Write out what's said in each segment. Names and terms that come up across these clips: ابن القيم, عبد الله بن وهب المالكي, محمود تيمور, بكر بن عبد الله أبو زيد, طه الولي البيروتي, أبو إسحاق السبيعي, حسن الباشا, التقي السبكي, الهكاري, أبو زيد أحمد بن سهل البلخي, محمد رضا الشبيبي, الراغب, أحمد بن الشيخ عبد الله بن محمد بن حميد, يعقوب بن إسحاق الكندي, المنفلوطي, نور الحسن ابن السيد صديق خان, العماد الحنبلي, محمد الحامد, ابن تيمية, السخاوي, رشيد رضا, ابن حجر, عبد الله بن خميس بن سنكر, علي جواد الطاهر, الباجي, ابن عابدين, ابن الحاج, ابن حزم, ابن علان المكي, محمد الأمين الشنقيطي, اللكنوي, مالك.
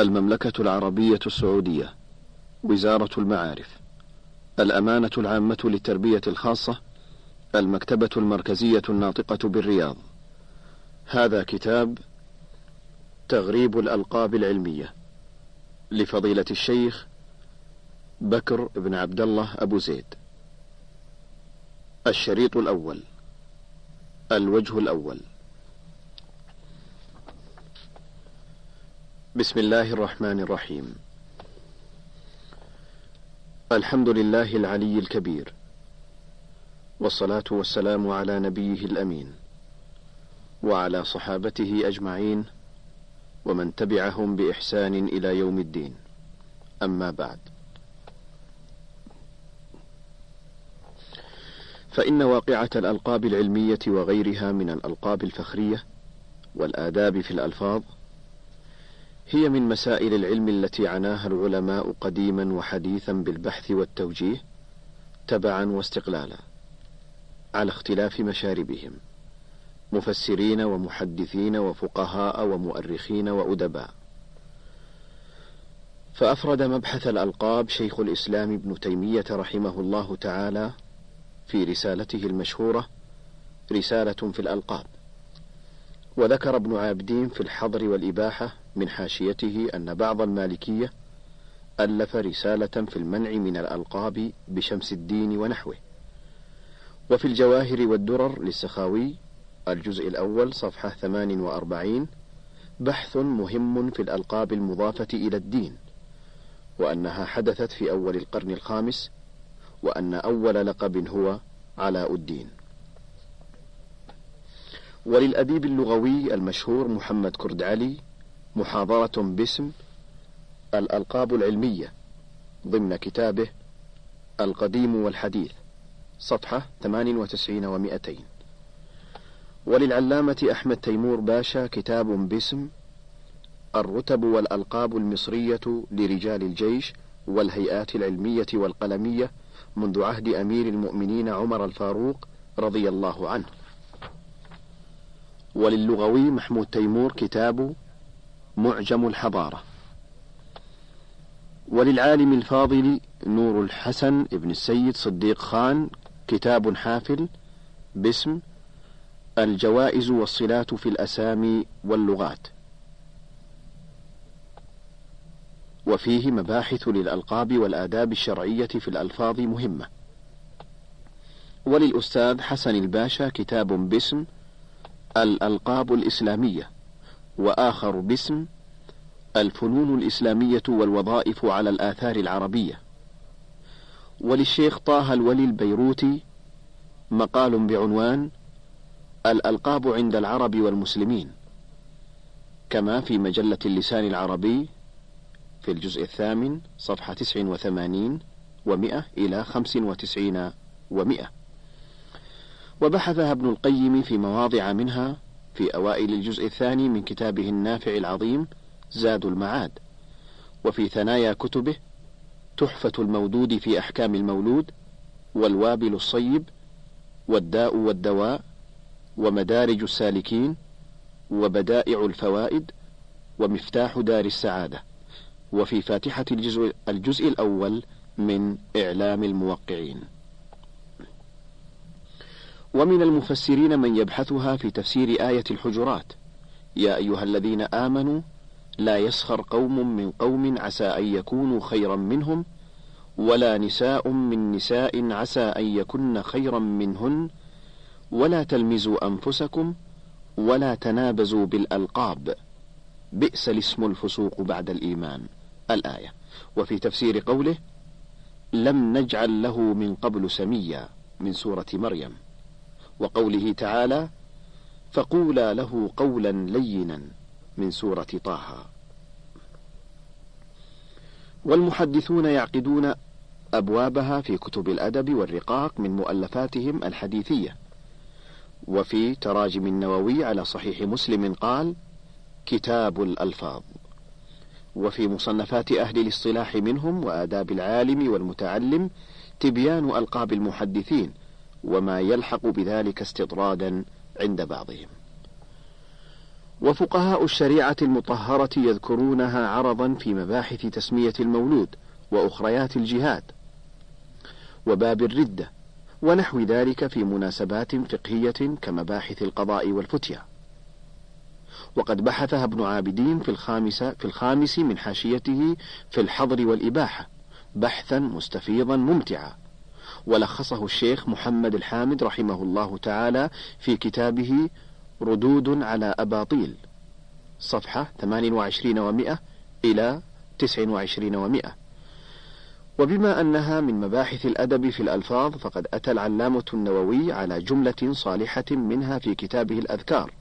المملكة العربية السعودية، وزارة المعارف، الأمانة العامة للتربية الخاصة، المكتبة المركزية الناطقة بالرياض. هذا كتاب تغريب الألقاب العلمية لفضيلة الشيخ بكر بن عبد الله أبو زيد. الشريط الأول، الوجه الأول. بسم الله الرحمن الرحيم. الحمد لله العلي الكبير، والصلاة والسلام على نبيه الأمين وعلى صحابته أجمعين ومن تبعهم بإحسان إلى يوم الدين. أما بعد، فإن واقعة الألقاب العلمية وغيرها من الألقاب الفخرية والآداب في الألفاظ هي من مسائل العلم التي عناها العلماء قديما وحديثا بالبحث والتوجيه تبعا واستقلالا على اختلاف مشاربهم، مفسرين ومحدثين وفقهاء ومؤرخين وأدباء. فأفرد مبحث الألقاب شيخ الإسلام ابن تيمية رحمه الله تعالى في رسالته المشهورة رسالة في الألقاب. وذكر ابن عابدين في الحضر والإباحة من حاشيته أن بعض المالكية ألف رسالة في المنع من الألقاب بشمس الدين ونحوه. وفي الجواهر والدرر للسخاوي الجزء الأول صفحة 48 بحث مهم في الألقاب المضافة إلى الدين، وأنها حدثت في أول القرن الخامس، وأن أول لقب هو علاء الدين. وللأديب اللغوي المشهور محمد كرد علي محاضرة باسم الألقاب العلمية ضمن كتابه القديم والحديث صفحة 98 و200. وللعلامة أحمد تيمور باشا كتاب باسم الرتب والألقاب المصرية لرجال الجيش والهيئات العلمية والقلمية منذ عهد أمير المؤمنين عمر الفاروق رضي الله عنه. وللغوي محمود تيمور كتاب معجم الحضارة. وللعالم الفاضل نور الحسن ابن السيد صديق خان كتاب حافل باسم الجوائز والصلات في الأسامي واللغات، وفيه مباحث للألقاب والآداب الشرعية في الألفاظ مهمة. وللأستاذ حسن الباشا كتاب باسم الألقاب الإسلامية، وآخر باسم الفنون الإسلامية والوظائف على الآثار العربية. وللشيخ طه الولي البيروتي مقال بعنوان الألقاب عند العرب والمسلمين، كما في مجلة اللسان العربي في الجزء الثامن صفحة 89 و100 إلى 95 و100. وبحثها ابن القيم في مواضع منها في أوائل الجزء الثاني من كتابه النافع العظيم زاد المعاد، وفي ثنايا كتبه تحفة المودود في أحكام المولود، والوابل الصيب، والداء والدواء، ومدارج السالكين، وبدائع الفوائد، ومفتاح دار السعادة، وفي فاتحة الجزء الأول من إعلام الموقعين. ومن المفسرين من يبحثها في تفسير آية الحجرات: يا أيها الذين آمنوا لا يسخر قوم من قوم عسى أن يكونوا خيرا منهم، ولا نساء من نساء عسى أن يكن خيرا منهن، ولا تلمزوا أنفسكم ولا تنابزوا بالألقاب، بئس الاسم الفسوق بعد الإيمان، الآية. وفي تفسير قوله لم نجعل له من قبل سميا من سورة مريم. وقوله تعالى فقولا له قولا لينا من سورة طه. والمحدثون يعقدون أبوابها في كتب الأدب والرقاق من مؤلفاتهم الحديثية. وفي تراجم النووي على صحيح مسلم قال كتاب الألفاظ. وفي مصنفات أهل الاصطلاح منهم وآداب العالم والمتعلم تبيان ألقاب المحدثين وما يلحق بذلك استطرادا عند بعضهم. وفقهاء الشريعة المطهرة يذكرونها عرضا في مباحث تسمية المولود وأخريات الجهاد وباب الردة ونحو ذلك في مناسبات فقهية كمباحث القضاء والفتية. وقد بحثها ابن عابدين في الخامس من حاشيته في الحظر والإباحة بحثا مستفيضا ممتعا، ولخصه الشيخ محمد الحامد رحمه الله تعالى في كتابه ردود على أباطيل صفحة 28 و100 إلى 29 و100. وبما أنها من مباحث الأدب في الألفاظ فقد أتى العلامة النووي على جملة صالحة منها في كتابه الأذكار،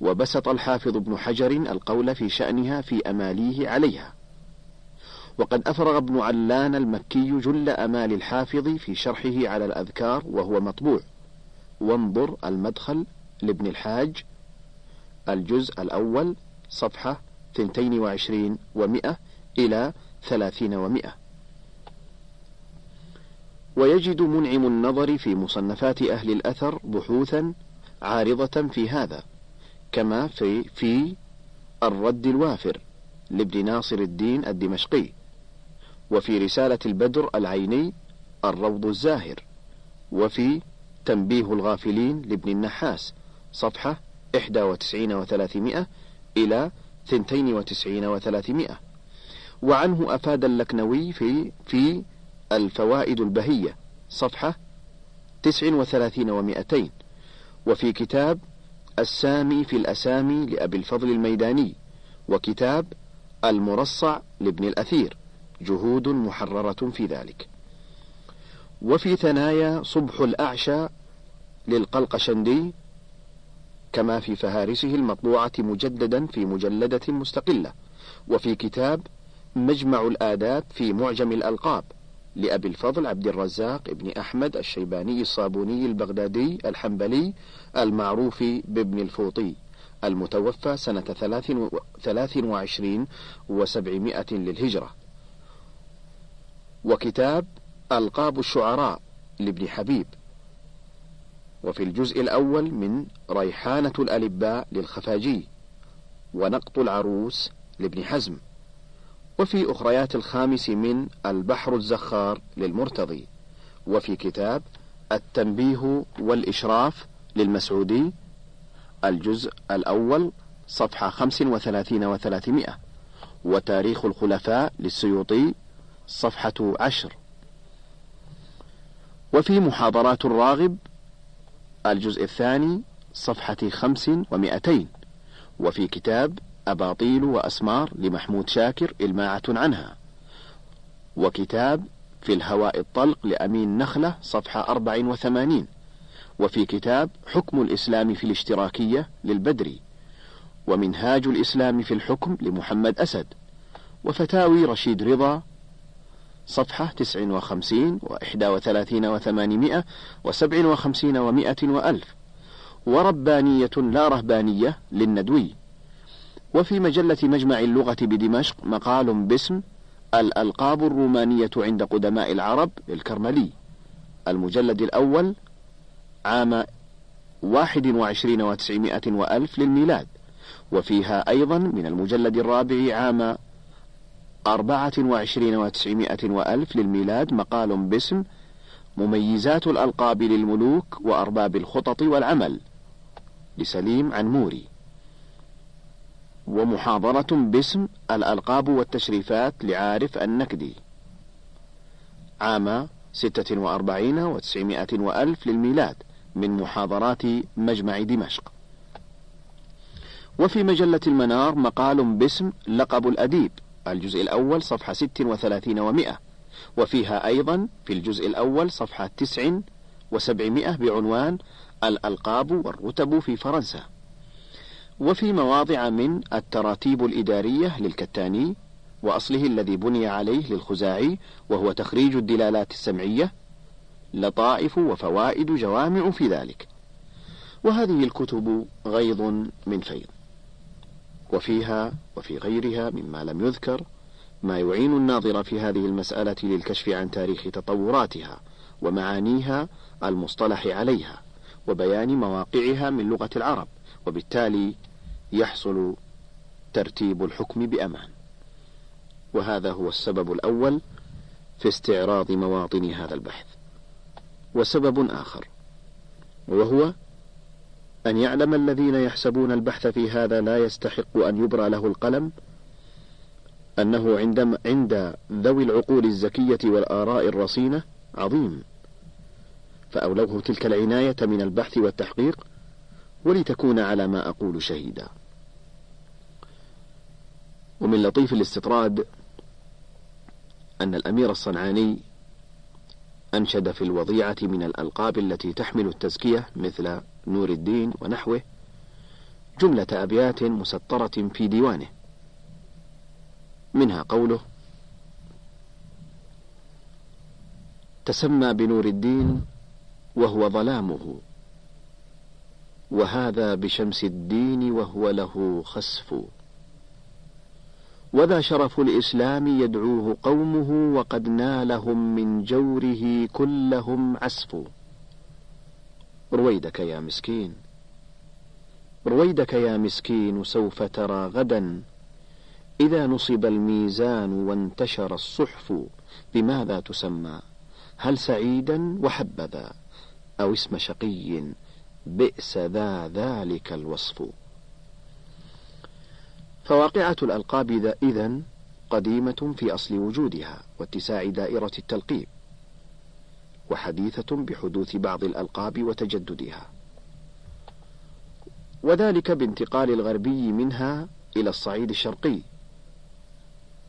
وبسط الحافظ ابن حجر القول في شأنها في أماليه عليها. وقد أفرغ ابن علان المكي جل أمال الحافظ في شرحه على الأذكار وهو مطبوع، وانظر المدخل لابن الحاج الجزء الأول صفحة 22 و100 إلى 30 و100. ويجد منعم النظر في مصنفات أهل الأثر بحوثا عارضة في هذا، كما في الرد الوافر لابن ناصر الدين الدمشقي، وفي رسالة البدر العيني الروض الزاهر، وفي تنبيه الغافلين لابن النحاس صفحة 91 و300 إلى 92 و300. وعنه أفاد اللكنوي في الفوائد البهية صفحة 39 و200، وفي كتاب السامي في الأسامي لأبي الفضل الميداني، وكتاب المرصع لابن الأثير جهود محررة في ذلك. وفي ثنايا صبح الأعشى للقلقشندي، كما في فهارسه المطبوعة مجددا في مجلدة مستقلة، وفي كتاب مجمع الآداب في معجم الألقاب لأبي الفضل عبد الرزاق ابن أحمد الشيباني الصابوني البغدادي الحنبلي المعروف بابن الفوطي المتوفى سنة 23 و700 للهجرة، وكتاب ألقاب الشعراء لابن حبيب، وفي الجزء الأول من ريحانة الألباء للخفاجي، ونقط العروس لابن حزم، وفي أخريات الخامس من البحر الزخار للمرتضي، وفي كتاب التنبيه والإشراف للمسعودي الجزء الأول صفحة 35 و300، وتاريخ الخلفاء للسيوطي صفحة 10، وفي محاضرات الراغب الجزء الثاني صفحة 5 و200، وفي كتاب أباطيل وأسمار لمحمود شاكر إلماعة عنها، وكتاب في الهواء الطلق لأمين نخلة صفحة 84، وفي كتاب حكم الإسلام في الاشتراكية للبدري، ومنهاج الإسلام في الحكم لمحمد أسد، وفتاوي رشيد رضا صفحة 59 و31 و800 و57 و100 و1000، وربانية لا رهبانية للندوي. وفي مجلة مجمع اللغة بدمشق مقال باسم الألقاب الرومانية عند قدماء العرب الكرملي المجلد الأول عام 21 و900 و1000 للميلاد، وفيها أيضا من المجلد الرابع عام 24 و900 و1000 للميلاد مقال باسم مميزات الألقاب للملوك وأرباب الخطط والعمل لسليم عنموري، ومحاضرة باسم الألقاب والتشريفات لعارف النكدي عام 46 و900 و1000 للميلاد من محاضرات مجمع دمشق. وفي مجلة المنار مقال باسم لقب الأديب الجزء الأول صفحة 36 و100، وفيها أيضا في الجزء الأول صفحة 9 و700 بعنوان الألقاب والرتب في فرنسا، وفي مواضع من التراتيب الإدارية للكتاني وأصله الذي بني عليه للخزاعي وهو تخريج الدلالات السمعية، لطائف وفوائد جوامع في ذلك. وهذه الكتب غيض من فيض، وفيها وفي غيرها مما لم يذكر ما يعين الناظر في هذه المسألة للكشف عن تاريخ تطوراتها ومعانيها المصطلح عليها وبيان مواقعها من لغة العرب، وبالتالي يحصل ترتيب الحكم بأمان، وهذا هو السبب الأول في استعراض مواطن هذا البحث. وسبب آخر وهو أن يعلم الذين يحسبون البحث في هذا لا يستحق أن يبرى له القلم أنه عند ذوي العقول الزكية والآراء الرصينة عظيم، فأولوه تلك العناية من البحث والتحقيق، ولتكون على ما أقول شهيدا. ومن لطيف الاستطراد أن الأمير الصنعاني أنشد في الوضيعة من الألقاب التي تحمل التزكية مثل نور الدين ونحوه جملة أبيات مسطرة في ديوانه، منها قوله: تسمى بنور الدين وهو ظلامه، وهذا بشمس الدين وهو له خسف، وذا شرف الإسلام يدعوه قومه وقد نالهم من جوره كلهم عسف. رويدك يا مسكين، رويدك يا مسكين، سوف ترى غدا إذا نصب الميزان وانتشر الصحف، بماذا تسمى؟ هل سعيدا وحبذا أو اسم شقي؟ بئس ذلك الوصف. فواقعة الألقاب إذن قديمة في أصل وجودها واتساع دائرة التلقيب، وحديثة بحدوث بعض الألقاب وتجددها، وذلك بانتقال الغربي منها إلى الصعيد الشرقي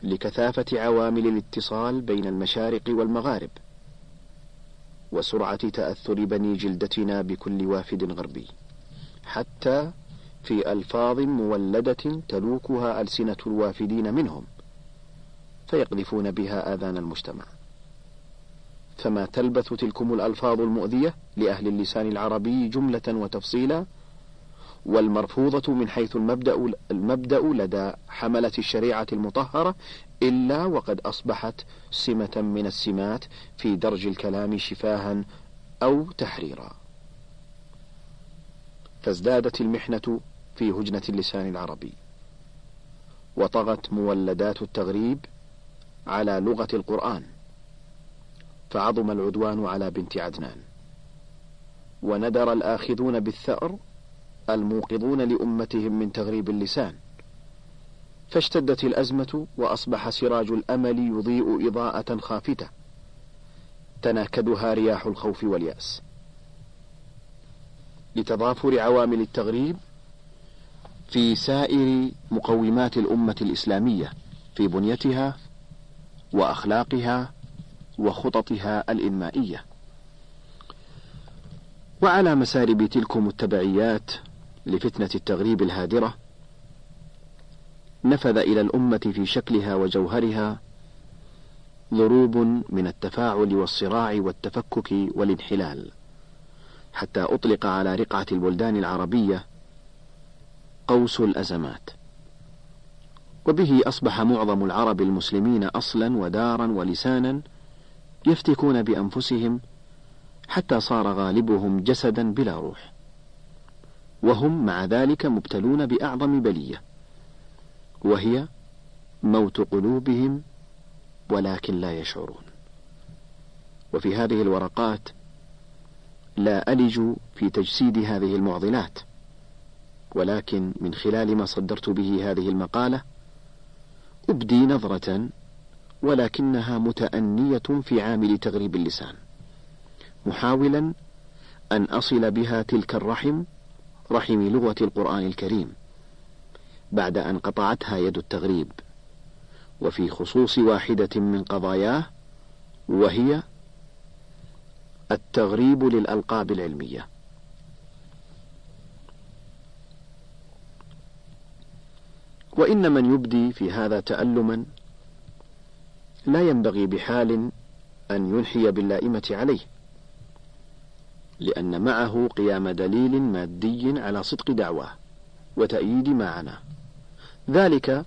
لكثافة عوامل الاتصال بين المشارق والمغارب، وسرعة تأثر بني جلدتنا بكل وافد غربي، حتى في ألفاظ مولدة تلوكها ألسنة الوافدين منهم فيقذفون بها آذان المجتمع، فما تلبث تلكم الألفاظ المؤذية لأهل اللسان العربي جملة وتفصيلا، والمرفوضة من حيث المبدأ لدى حملة الشريعة المطهرة، إلا وقد أصبحت سمة من السمات في درج الكلام شفاها أو تحريرا، فازدادت المحنة في هجنة اللسان العربي، وطغت مولدات التغريب على لغة القرآن، فعظم العدوان على بنت عدنان، وندر الآخذون بالثأر الموقظون لأمتهم من تغريب اللسان، فاشتدت الأزمة وأصبح سراج الأمل يضيء إضاءة خافتة تناكدها رياح الخوف واليأس، لتضافر عوامل التغريب في سائر مقومات الأمة الإسلامية في بنيتها وأخلاقها وخططها الإنمائية. وعلى مسارب تلكم التبعيات لفتنة التغريب الهادرة نفذ إلى الأمة في شكلها وجوهرها ضروب من التفاعل والصراع والتفكك والانحلال، حتى أطلق على رقعة البلدان العربية قوس الأزمات، وبه أصبح معظم العرب المسلمين أصلا ودارا ولسانا يفتكون بأنفسهم، حتى صار غالبهم جسدا بلا روح، وهم مع ذلك مبتلون بأعظم بلية وهي موت قلوبهم ولكن لا يشعرون. وفي هذه الورقات لا ألج في تجسيد هذه المعضلات، ولكن من خلال ما صدرت به هذه المقالة أبدي نظرة ولكنها متأنية في عامل تغريب اللسان، محاولا أن أصل بها تلك الرحم، رحم لغة القرآن الكريم، بعد أن قطعتها يد التغريب، وفي خصوص واحدة من قضاياه وهي التغريب للألقاب العلمية. وإن من يبدي في هذا تألما لا ينبغي بحال أن ينحي باللائمة عليه، لأن معه قيام دليل مادي على صدق دعواه وتأييد ما عناه، ذلك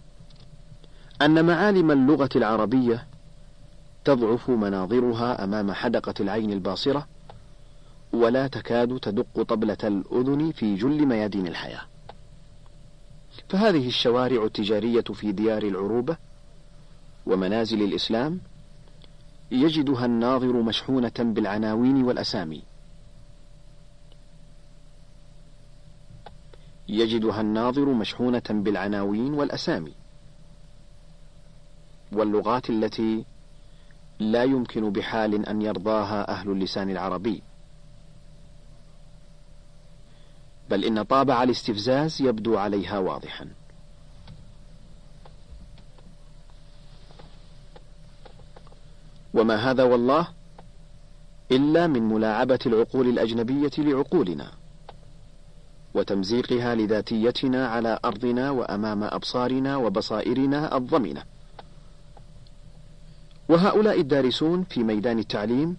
أن معالم اللغة العربية تضعف مناظرها أمام حدقة العين الباصرة، ولا تكاد تدق طبلة الأذن في جل ميادين الحياة، فهذه الشوارع التجارية في ديار العروبة ومنازل الإسلام يجدها الناظر مشحونة بالعناوين والأسامي، واللغات التي لا يمكن بحال أن يرضاها أهل اللسان العربي، بل إن طابع الاستفزاز يبدو عليها واضحا. وما هذا والله إلا من ملاعبة العقول الأجنبية لعقولنا وتمزيقها لذاتيتنا على أرضنا وأمام أبصارنا وبصائرنا الضمنة. وهؤلاء الدارسون في ميدان التعليم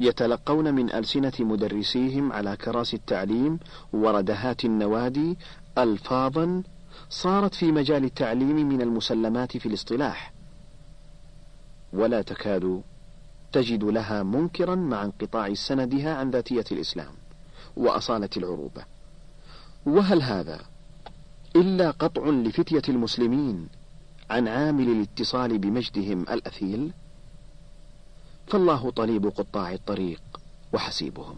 يتلقون من ألسنة مدرسيهم على كراسي التعليم وردهات النوادي ألفاظا صارت في مجال التعليم من المسلمات في الاصطلاح، ولا تكاد تجد لها منكرا مع انقطاع سندها عن ذاتية الإسلام وأصالة العروبة. وهل هذا إلا قطع لفتية المسلمين عن عامل الاتصال بمجدهم الأثيل؟ فالله طليب قطاع الطريق وحسيبهم،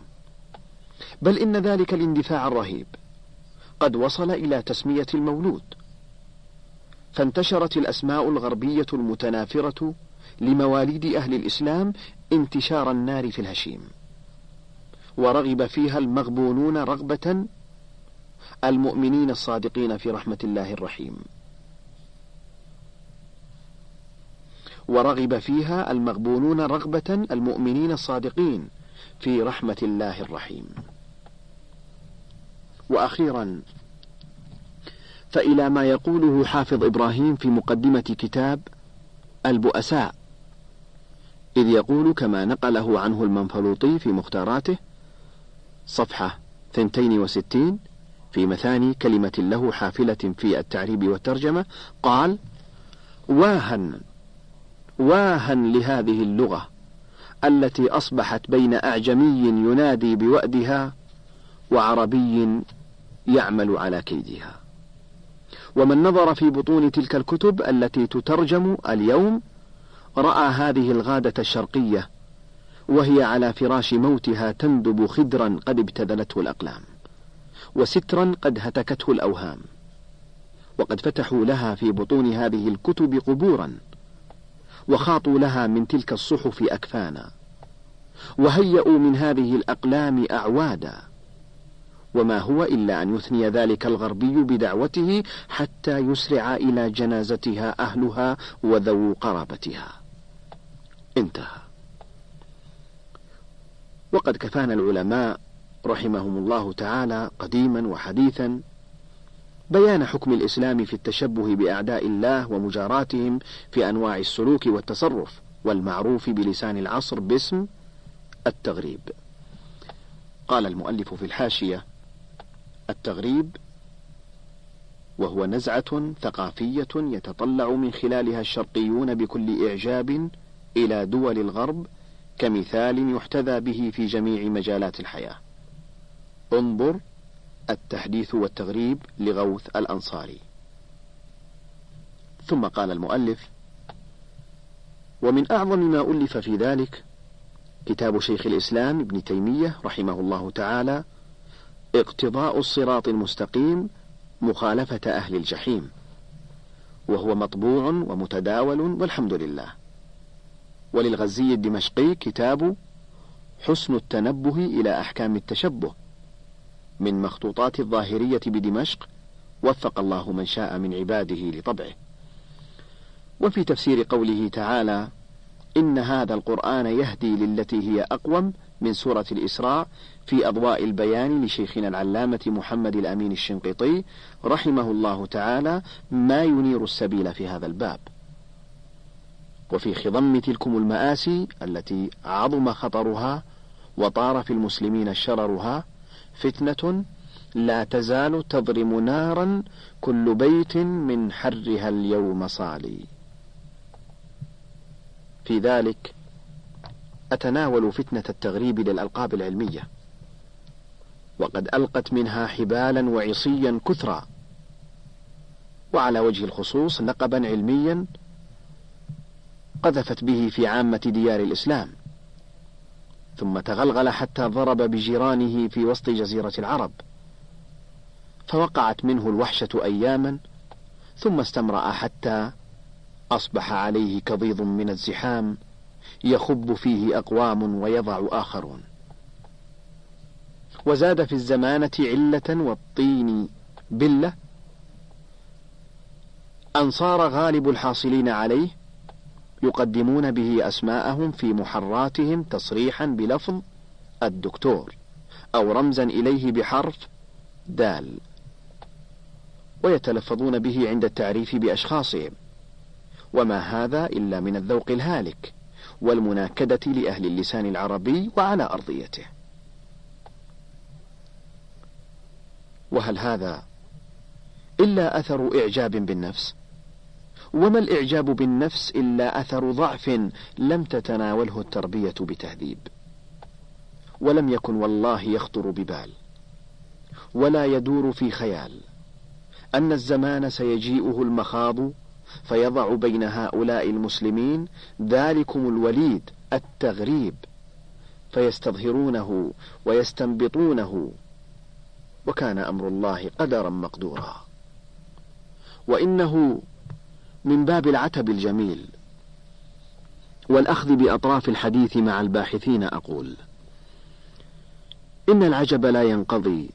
بل إن ذلك الاندفاع الرهيب قد وصل إلى تسمية المولود، فانتشرت الأسماء الغربية المتنافرة لمواليد أهل الإسلام انتشار النار في الهشيم، ورغب فيها المغبونون رغبة المؤمنين الصادقين في رحمة الله الرحيم، وأخيرا فإلى ما يقوله حافظ إبراهيم في مقدمة كتاب البؤساء، إذ يقول كما نقله عنه المنفلوطي في مختاراته صفحة 62 في مثاني كلمة له حافلة في التعريب والترجمة، قال: واهن لهذه اللغة التي أصبحت بين أعجمي ينادي بوأدها وعربي يعمل على كيدها. ومن نظر في بطون تلك الكتب التي تترجم اليوم رأى هذه الغادة الشرقية وهي على فراش موتها تندب خدرا قد ابتذلته الأقلام وسترا قد هتكته الأوهام، وقد فتحوا لها في بطون هذه الكتب قبورا وخاطوا لها من تلك الصحف أكفانا وهيئوا من هذه الأقلام أعوادا، وما هو إلا أن يثني ذلك الغربي بدعوته حتى يسرع إلى جنازتها أهلها وذو قرابتها. انتهى. وقد كفانا العلماء رحمهم الله تعالى قديما وحديثا بيان حكم الإسلام في التشبه بأعداء الله ومجاراتهم في أنواع السلوك والتصرف، والمعروف بلسان العصر باسم التغريب. قال المؤلف في الحاشية: التغريب وهو نزعة ثقافية يتطلع من خلالها الشرقيون بكل إعجاب إلى دول الغرب كمثال يحتذى به في جميع مجالات الحياة. انظر التحديث والتغريب لغوث الأنصاري. ثم قال المؤلف: ومن أعظم ما ألف في ذلك كتاب شيخ الإسلام ابن تيمية رحمه الله تعالى اقتضاء الصراط المستقيم مخالفة أهل الجحيم، وهو مطبوع ومتداول والحمد لله. وللغزي الدمشقي كتاب حسن التنبه إلى أحكام التشبه من مخطوطات الظاهرية بدمشق، وفق الله من شاء من عباده لطبعه. وفي تفسير قوله تعالى: إن هذا القرآن يهدي للتي هي أقوم من سورة الإسراء، في أضواء البيان لشيخنا العلامة محمد الأمين الشنقيطي رحمه الله تعالى ما ينير السبيل في هذا الباب. وفي خضم تلكم المآسي التي عظم خطرها وطار في المسلمين شررها، فتنة لا تزال تضرم نارا كل بيت من حرها اليوم صالي. في ذلك أتناول فتنة التغريب للألقاب العلمية، وقد ألقت منها حبالا وعصيا كثرا وعلى وجه الخصوص لقبا علميا قذفت به في عامة ديار الإسلام، ثم تغلغل حتى ضرب بجيرانه في وسط جزيرة العرب، فوقعت منه الوحشة أياما، ثم استمرأ حتى أصبح عليه كضيض من الزحام يخب فيه أقوام ويضع آخرون. وزاد في الزمانة علة والطين بلة أن صار غالب الحاصلين عليه يقدمون به أسماءهم في محراتهم تصريحا بلفظ الدكتور أو رمزا إليه بحرف دال، ويتلفظون به عند التعريف بأشخاصهم، وما هذا إلا من الذوق الهالك والمناكدة لأهل اللسان العربي وعلى أرضيته. وهل هذا إلا أثر إعجاب بالنفس؟ وما الإعجاب بالنفس إلا أثر ضعف لم تتناوله التربية بتهذيب، ولم يكن والله يخطر ببال ولا يدور في خيال أن الزمان سيجيئه المخاض فيضع بين هؤلاء المسلمين ذلكم الوليد التغريب، فيستظهرونه ويستنبطونه، وكان أمر الله قدرا مقدورا. وإنه من باب العتب الجميل والأخذ بأطراف الحديث مع الباحثين أقول: إن العجب لا ينقضي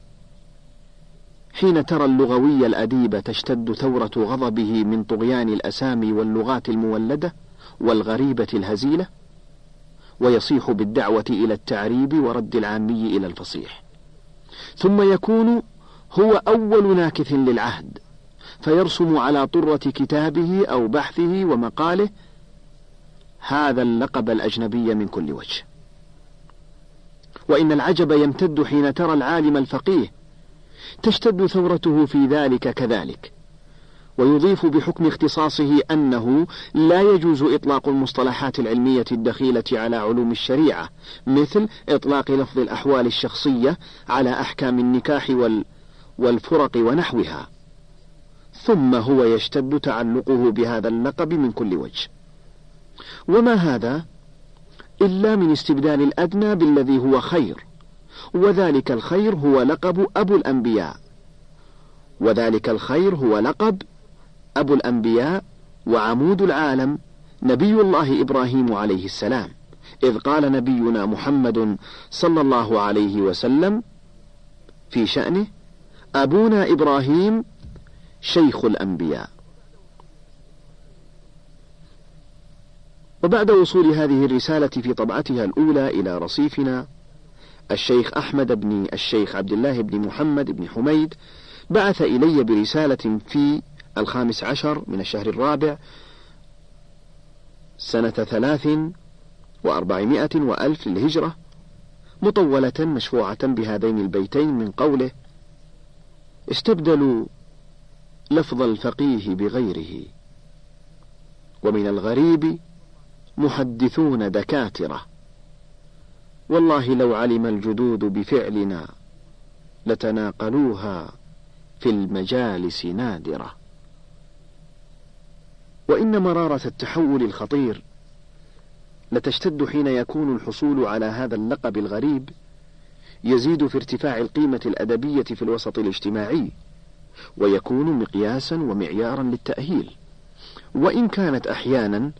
حين ترى اللغوي الأديب تشتد ثورة غضبه من طغيان الأسامي واللغات المولدة والغريبة الهزيلة، ويصيح بالدعوة إلى التعريب ورد العامي إلى الفصيح، ثم يكون هو أول ناكث للعهد فيرسم على طرة كتابه أو بحثه ومقاله هذا اللقب الأجنبي من كل وجه. وإن العجب يمتد حين ترى العالم الفقيه تشتد ثورته في ذلك كذلك، ويضيف بحكم اختصاصه أنه لا يجوز إطلاق المصطلحات العلمية الدخيلة على علوم الشريعة، مثل إطلاق لفظ الأحوال الشخصية على أحكام النكاح والفرق ونحوها، ثم هو يشتد تعلقه بهذا اللقب من كل وجه. وما هذا إلا من استبدال الأدنى بالذي هو خير، وذلك الخير هو لقب أبو الأنبياء، وذلك الخير هو لقب أبو الأنبياء وعمود العالم نبي الله إبراهيم عليه السلام، إذ قال نبينا محمد صلى الله عليه وسلم في شأنه: أبونا إبراهيم شيخ الأنبياء. وبعد وصول هذه الرسالة في طبعتها الأولى إلى رصيفنا الشيخ أحمد بن الشيخ عبد الله بن محمد بن حميد بعث إلي برسالة في 15 من الشهر 4 سنة 340 للهجرة، مطولة مشفوعة بهذين البيتين من قوله: استبدلوا لفظ الفقيه بغيره، ومن الغريب محدثون دكاترة، والله لو علم الجدود بفعلنا لتناقلوها في المجالس نادرة. وإن مرارة التحول الخطير لتشتد حين يكون الحصول على هذا اللقب الغريب يزيد في ارتفاع القيمة الأدبية في الوسط الاجتماعي، ويكون مقياسا ومعيارا للتأهيل، وإن كانت أحيانا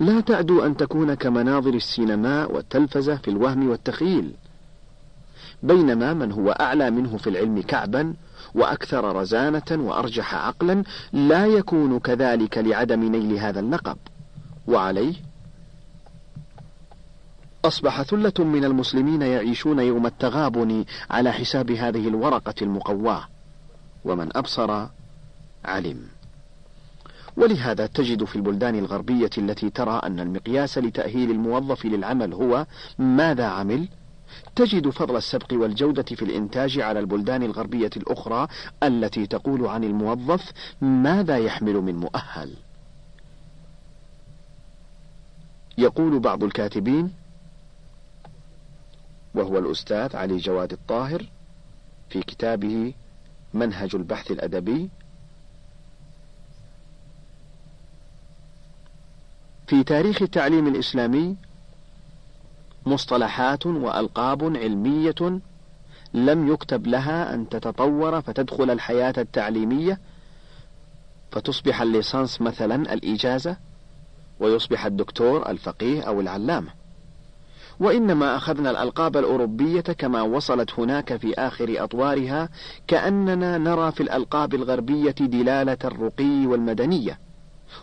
لا تعدو أن تكون كمناظر السينما والتلفزة في الوهم والتخيل، بينما من هو أعلى منه في العلم كعبا وأكثر رزانة وأرجح عقلا لا يكون كذلك لعدم نيل هذا اللقب. وعليه أصبح ثلة من المسلمين يعيشون يوم التغابن على حساب هذه الورقة المقواة، ومن أبصر علم. ولهذا تجد في البلدان الغربية التي ترى أن المقياس لتأهيل الموظف للعمل هو ماذا عمل، تجد فضل السبق والجودة في الإنتاج على البلدان الغربية الأخرى التي تقول عن الموظف ماذا يحمل من مؤهل. يقول بعض الكاتبين، وهو الأستاذ علي جواد الطاهر في كتابه منهج البحث الأدبي: في تاريخ التعليم الإسلامي مصطلحات وألقاب علمية لم يكتب لها أن تتطور فتدخل الحياة التعليمية فتصبح الليسانس مثلا الإجازة، ويصبح الدكتور الفقيه أو العلامة، وإنما أخذنا الألقاب الأوروبية كما وصلت هناك في آخر أطوارها، كأننا نرى في الألقاب الغربية دلالة الرقي والمدنية،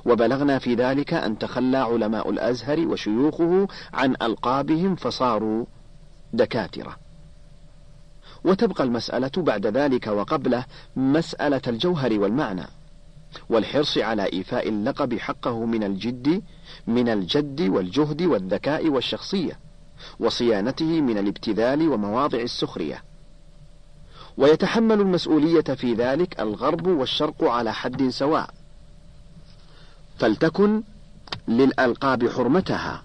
وبلغنا في ذلك أن تخلى علماء الأزهر وشيوخه عن ألقابهم فصاروا دكاترة. وتبقى المسألة بعد ذلك وقبله مسألة الجوهر والمعنى، والحرص على إيفاء اللقب حقه من الجد والجهد والذكاء والشخصية، وصيانته من الابتذال ومواضع السخرية. ويتحمل المسؤولية في ذلك الغرب والشرق على حد سواء، فلتكن للألقاب حرمتها،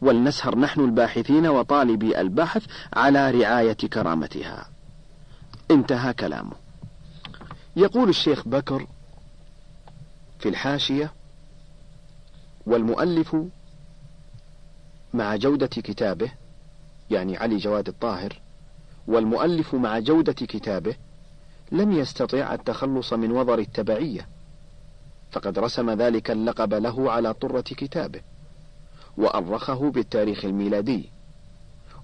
ولنسهر نحن الباحثين وطالبي البحث على رعاية كرامتها. انتهى كلامه. يقول الشيخ بكر في الحاشية: والمؤلف مع جودة كتابه، يعني علي جواد الطاهر، والمؤلف مع جودة كتابه لم يستطع التخلص من وضر التبعية، فقد رسم ذلك اللقب له على طرة كتابه، وأرخه بالتاريخ الميلادي،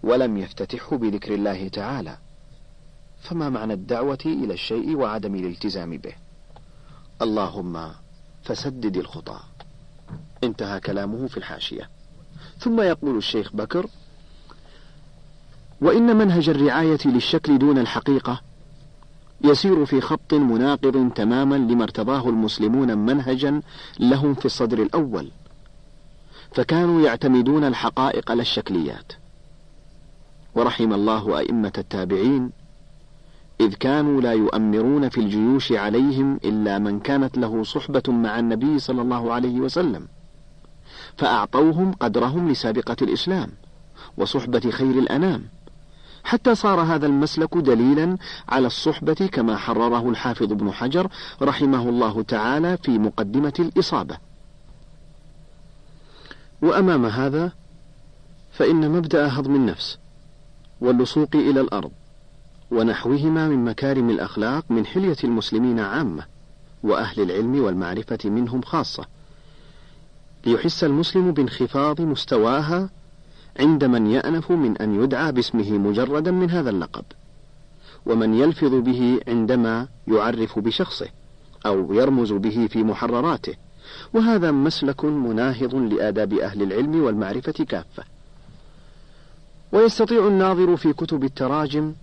ولم يفتتحه بذكر الله تعالى، فما معنى الدعوة إلى الشيء وعدم الالتزام به؟ اللهم فسدد الخطى. انتهى كلامه في الحاشية. ثم يقول الشيخ بكر: وإن منهج الرعاية للشكل دون الحقيقة يسير في خط مناقض تماما لما ارتضاه المسلمون منهجا لهم في الصدر الأول، فكانوا يعتمدون الحقائق على الشكليات، ورحم الله أئمة التابعين إذ كانوا لا يؤمرون في الجيوش عليهم إلا من كانت له صحبة مع النبي صلى الله عليه وسلم، فأعطوهم قدرهم لسابقة الإسلام وصحبة خير الأنام، حتى صار هذا المسلك دليلا على الصحبة كما حرره الحافظ ابن حجر رحمه الله تعالى في مقدمة الإصابة. وأمام هذا فإن مبدأ هضم النفس واللصوق إلى الأرض ونحوهما من مكارم الأخلاق من حلية المسلمين عامة، وأهل العلم والمعرفة منهم خاصة، ليحس المسلم بانخفاض مستواها عند من يأنف من أن يدعى باسمه مجردا من هذا اللقب، ومن يلفظ به عندما يعرف بشخصه أو يرمز به في محرراته، وهذا مسلك مناهض لآداب أهل العلم والمعرفة كافة. ويستطيع الناظر في كتب التراجم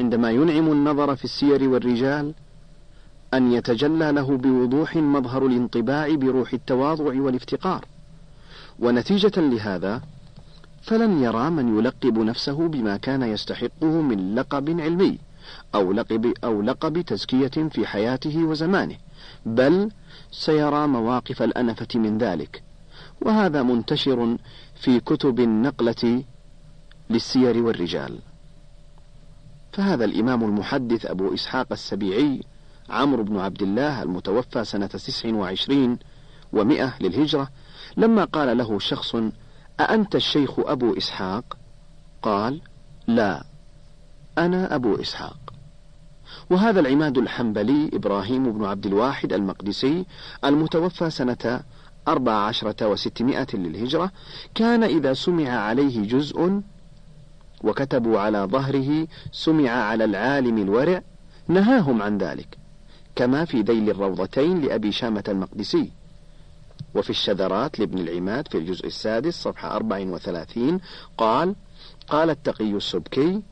عندما ينعم النظر في السير والرجال أن يتجلى له بوضوح مظهر الانطباع بروح التواضع والافتقار، ونتيجة لهذا فلن يرى من يلقب نفسه بما كان يستحقه من لقب علمي أو لقب تزكية في حياته وزمانه، بل سيرى مواقف الأنفة من ذلك، وهذا منتشر في كتب النقلة للسير والرجال. فهذا الإمام المحدث أبو إسحاق السبيعي عمرو بن عبد الله المتوفى سنة 29 و100 للهجرة، لما قال له شخص: أأنت الشيخ أبو إسحاق؟ قال: لا، أنا أبو إسحاق. وهذا العماد الحنبلي إبراهيم بن عبد الواحد المقدسي المتوفى سنة 14 و600 للهجرة، كان إذا سمع عليه جزء وكتبوا على ظهره سمع على العالم الورع، نهاهم عن ذلك، كما في ذيل الروضتين لأبي شامة المقدسي، وفي الشذرات لابن العماد في الجزء 6 صفحة 34 قال: قال التقي السبكي: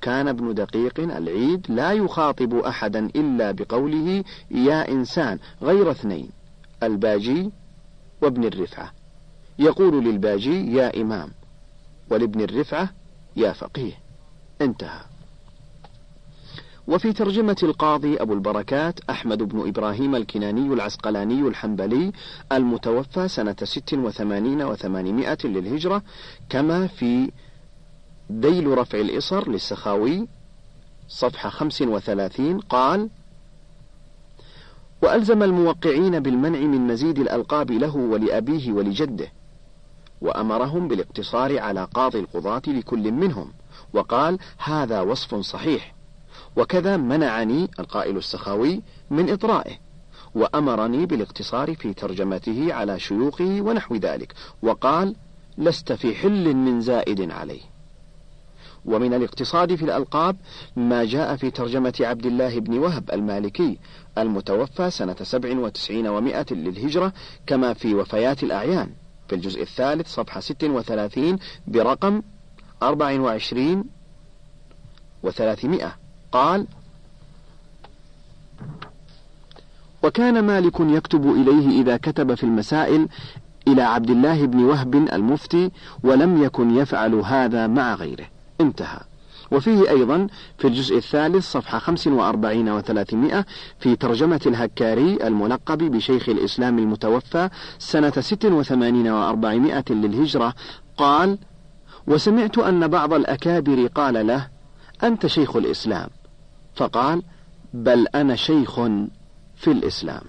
كان ابن دقيق العيد لا يخاطب أحدا إلا بقوله يا إنسان، غير 2، الباجي وابن الرفعة، يقول للباجي يا إمام، ولابن الرفعة يا فقيه. انتهى. وفي ترجمة القاضي أبو البركات أحمد بن إبراهيم الكناني العسقلاني الحنبلي المتوفى سنة 86 و800 للهجرة، كما في ذيل رفع الإصر للسخاوي صفحة 35 قال: وألزم الموقعين بالمنع من مزيد الألقاب له ولأبيه ولجده، وأمرهم بالاقتصار على قاضي القضاة لكل منهم، وقال هذا وصف صحيح، وكذا منعني القائل السخاوي من إطرائه، وأمرني بالاقتصار في ترجمته على شيوخه ونحو ذلك، وقال لست في حل من زائد عليه. ومن الاقتصاد في الألقاب ما جاء في ترجمة عبد الله بن وهب المالكي المتوفى سنة 97 و100 للهجرة، كما في وفيات الأعيان في الجزء الثالث صفحة 36 برقم 24 و300، قال: وكان مالك يكتب إليه إذا كتب في المسائل إلى عبد الله بن وهب المفتي، ولم يكن يفعل هذا مع غيره. انتهى. وفيه أيضا في الجزء الثالث صفحة 45 و300 في ترجمة الهكاري الملقب بشيخ الإسلام المتوفى سنة 86 و400 للهجرة، قال: وسمعت أن بعض الأكابر قال له: أنت شيخ الإسلام، فقال: بل أنا شيخ في الإسلام.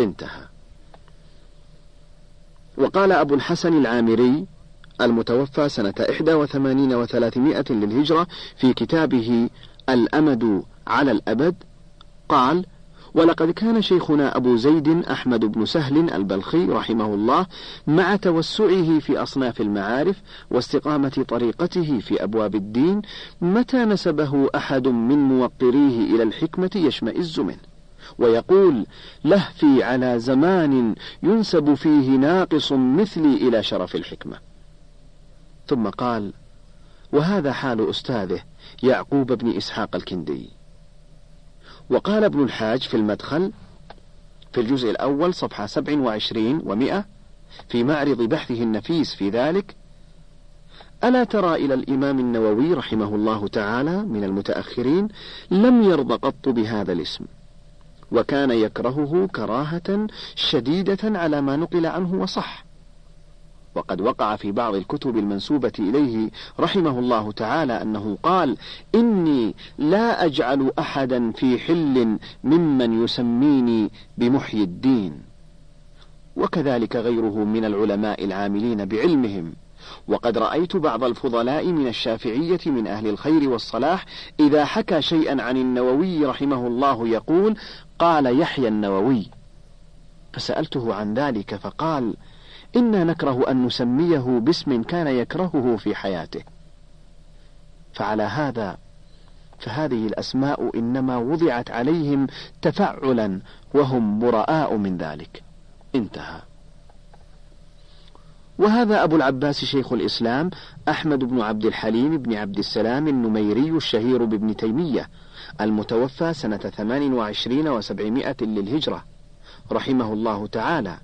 انتهى. وقال أبو الحسن العامري المتوفى سنة 81 و300 للهجرة في كتابه الأمد على الأبد، قال: ولقد كان شيخنا أبو زيد أحمد بن سهل البلخي رحمه الله مع توسعه في أصناف المعارف واستقامة طريقته في أبواب الدين، متى نسبه أحد من موقريه إلى الحكمة يشمئز منه ويقول: لهفي على زمان ينسب فيه ناقص مثلي إلى شرف الحكمة. ثم قال: وهذا حال أستاذه يعقوب بن إسحاق الكندي. وقال ابن الحاج في المدخل في الجزء الأول صفحة 27 و100 في معرض بحثه النفيس في ذلك: ألا ترى إلى الإمام النووي رحمه الله تعالى من المتأخرين لم يرض قط بهذا الاسم، وكان يكرهه كراهة شديدة على ما نقل عنه وصح، وقد وقع في بعض الكتب المنسوبة إليه رحمه الله تعالى أنه قال: إني لا أجعل أحدا في حل ممن يسميني بمحيي الدين، وكذلك غيره من العلماء العاملين بعلمهم. وقد رأيت بعض الفضلاء من الشافعية من أهل الخير والصلاح إذا حكى شيئا عن النووي رحمه الله يقول: قال يحيى النووي. فسألته عن ذلك فقال: إنا نكره أن نسميه باسم كان يكرهه في حياته. فعلى هذا فهذه الأسماء إنما وضعت عليهم تفعلا وهم براء من ذلك. انتهى. وهذا أبو العباس شيخ الإسلام أحمد بن عبد الحليم بن عبد السلام النميري الشهير بابن تيمية المتوفى سنة 28 و700 للهجرة رحمه الله تعالى،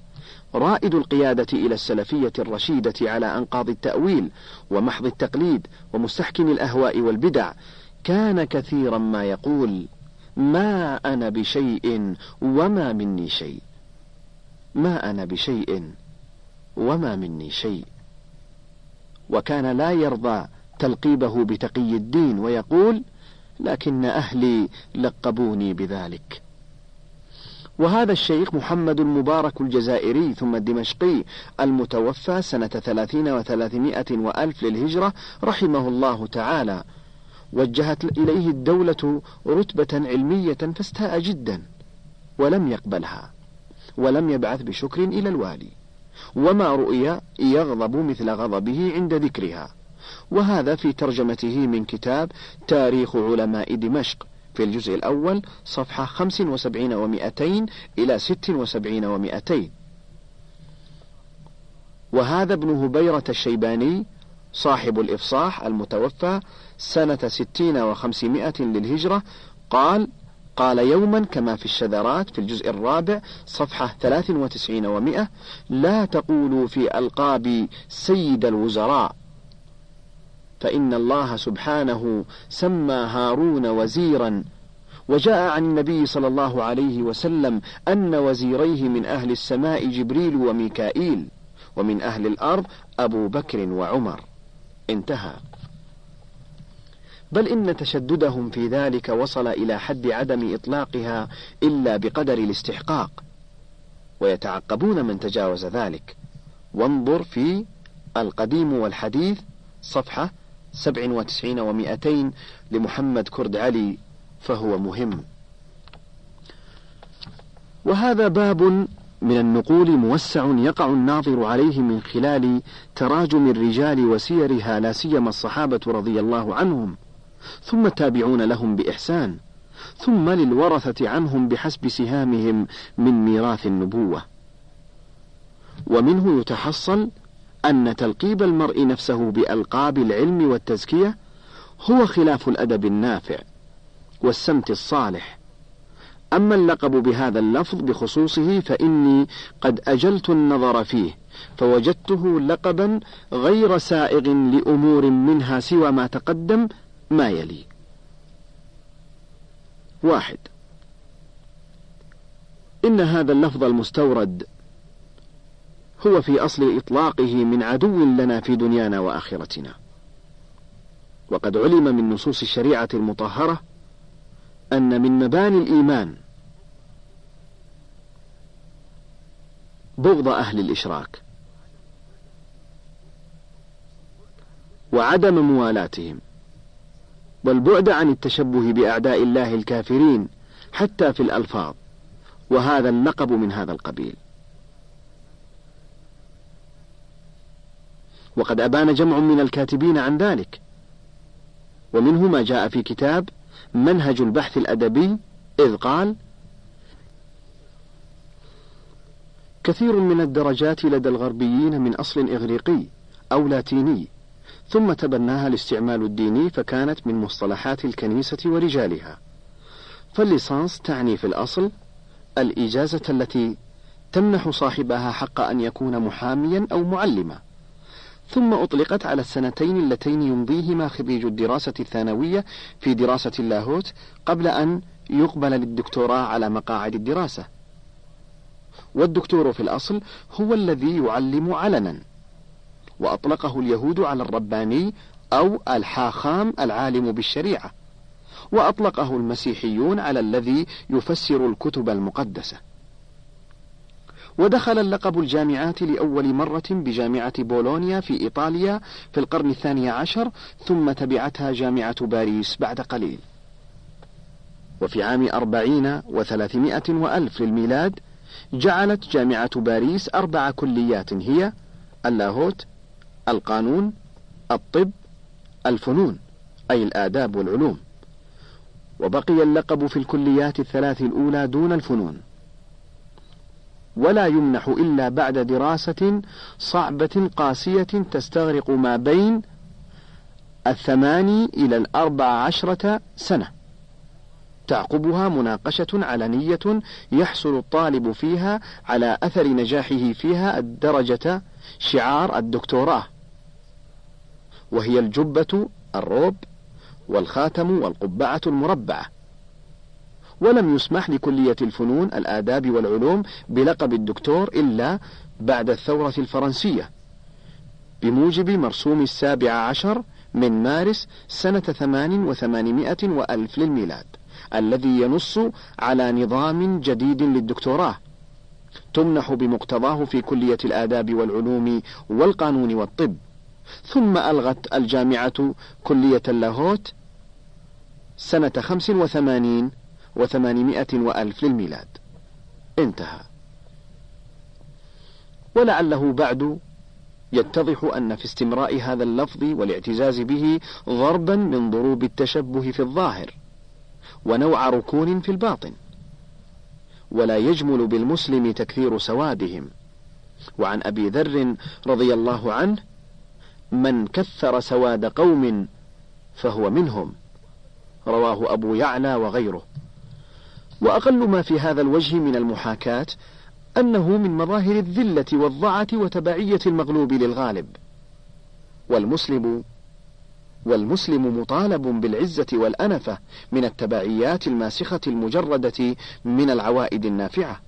رائد القيادة إلى السلفية الرشيدة على أنقاض التأويل ومحض التقليد ومستحكم الأهواء والبدع، كان كثيرا ما يقول: ما أنا بشيء وما مني شيء، ما أنا بشيء وما مني شيء. وكان لا يرضى تلقيبه بتقي الدين، ويقول: لكن أهلي لقبوني بذلك. وهذا الشيخ محمد المبارك الجزائري ثم الدمشقي المتوفى سنة 30 و300 وألف للهجرة رحمه الله تعالى، وجهت إليه الدولة رتبة علمية فاستاء جدا ولم يقبلها، ولم يبعث بشكر إلى الوالي، وما رؤيا يغضب مثل غضبه عند ذكرها. وهذا في ترجمته من كتاب تاريخ علماء دمشق في الجزء الأول صفحة 75 و200 إلى 76 و200. وهذا ابن هبيرة الشيباني صاحب الإفصاح المتوفى سنة 60 و500 للهجرة، قال: قال يوما كما في الشذرات في الجزء الرابع صفحة 93 و100: لا تقولوا في ألقابي سيد الوزراء، فإن الله سبحانه سمى هارون وزيرا، وجاء عن النبي صلى الله عليه وسلم أن وزيريه من أهل السماء جبريل وميكائيل، ومن أهل الأرض أبو بكر وعمر. انتهى. بل إن تشددهم في ذلك وصل إلى حد عدم إطلاقها إلا بقدر الاستحقاق، ويتعقبون من تجاوز ذلك. وانظر في القديم والحديث صفحة 97 و200 لمحمد كرد علي، فهو مهم. وهذا باب من النقول موسع يقع الناظر عليه من خلال تراجم الرجال وسيرها، لا سيما الصحابة رضي الله عنهم ثم التابعون لهم بإحسان، ثم للورثة عنهم بحسب سهامهم من ميراث النبوة. ومنه يتحصل أن تلقيب المرء نفسه بألقاب العلم والتزكية هو خلاف الأدب النافع والسمت الصالح. أما اللقب بهذا اللفظ بخصوصه فإني قد أجلت النظر فيه، فوجدته لقبا غير سائغ لأمور منها سوى ما تقدم ما يلي. 1. إن هذا اللفظ المستورد هو في أصل إطلاقه من عدو لنا في دنيانا وآخرتنا، وقد علم من نصوص الشريعة المطهرة أن من مباني الإيمان بغض أهل الإشراك وعدم موالاتهم والبعد عن التشبه بأعداء الله الكافرين حتى في الألفاظ، وهذا اللقب من هذا القبيل. وقد أبان جمع من الكاتبين عن ذلك، ومنه ما جاء في كتاب منهج البحث الأدبي، إذ قال: كثير من الدرجات لدى الغربيين من أصل إغريقي أو لاتيني، ثم تبناها الاستعمال الديني فكانت من مصطلحات الكنيسة ورجالها. فالليسانس تعني في الأصل الإجازة التي تمنح صاحبها حق أن يكون محاميا أو معلما، ثم أطلقت على السنتين اللتين يمضيهما خريج الدراسة الثانوية في دراسة اللاهوت قبل أن يقبل للدكتوراه على مقاعد الدراسة. والدكتور في الأصل هو الذي يعلم علنا، وأطلقه اليهود على الرباني أو الحاخام العالم بالشريعة، وأطلقه المسيحيون على الذي يفسر الكتب المقدسة. ودخل اللقب الجامعات لأول مرة بجامعة بولونيا في إيطاليا في القرن 12، ثم تبعتها جامعة باريس بعد قليل. وفي عام 40 و300 وألف للميلاد جعلت جامعة باريس 4 كليات، هي اللاهوت، القانون، الطب، الفنون أي الآداب والعلوم، وبقي اللقب في الكليات الثلاث الأولى دون الفنون، ولا يمنح إلا بعد دراسة صعبة قاسية تستغرق ما بين 8 إلى 14 سنة، تعقبها مناقشة علنية يحصل الطالب فيها على أثر نجاحه فيها الدرجة شعار الدكتوراه، وهي الجبة، الروب، والخاتم، والقبعة المربعة. ولم يسمح لكلية الفنون، الآداب والعلوم بلقب الدكتور إلا بعد الثورة الفرنسية بموجب مرسوم 17 من مارس سنة 880 وألف للميلاد، الذي ينص على نظام جديد للدكتوراه تمنح بمقتضاه في كلية الآداب والعلوم والقانون والطب. ثم ألغت الجامعة كلية اللاهوت سنة 85 و800 وألف للميلاد، انتهى. ولعله بعد يتضح أن في استمراء هذا اللفظ والاعتزاز به ضربا من ضروب التشبه في الظاهر ونوع ركون في الباطن، ولا يجمل بالمسلم تكثير سوادهم. وعن أبي ذر رضي الله عنه: من كثر سواد قوم فهو منهم، رواه أبو يعلى وغيره. وأقل ما في هذا الوجه من المحاكاة أنه من مظاهر الذلة والضعة وتبعية المغلوب للغالب، والمسلم مطالب بالعزة والأنفة من التبعيات الماسخة المجردة من العوائد النافعة.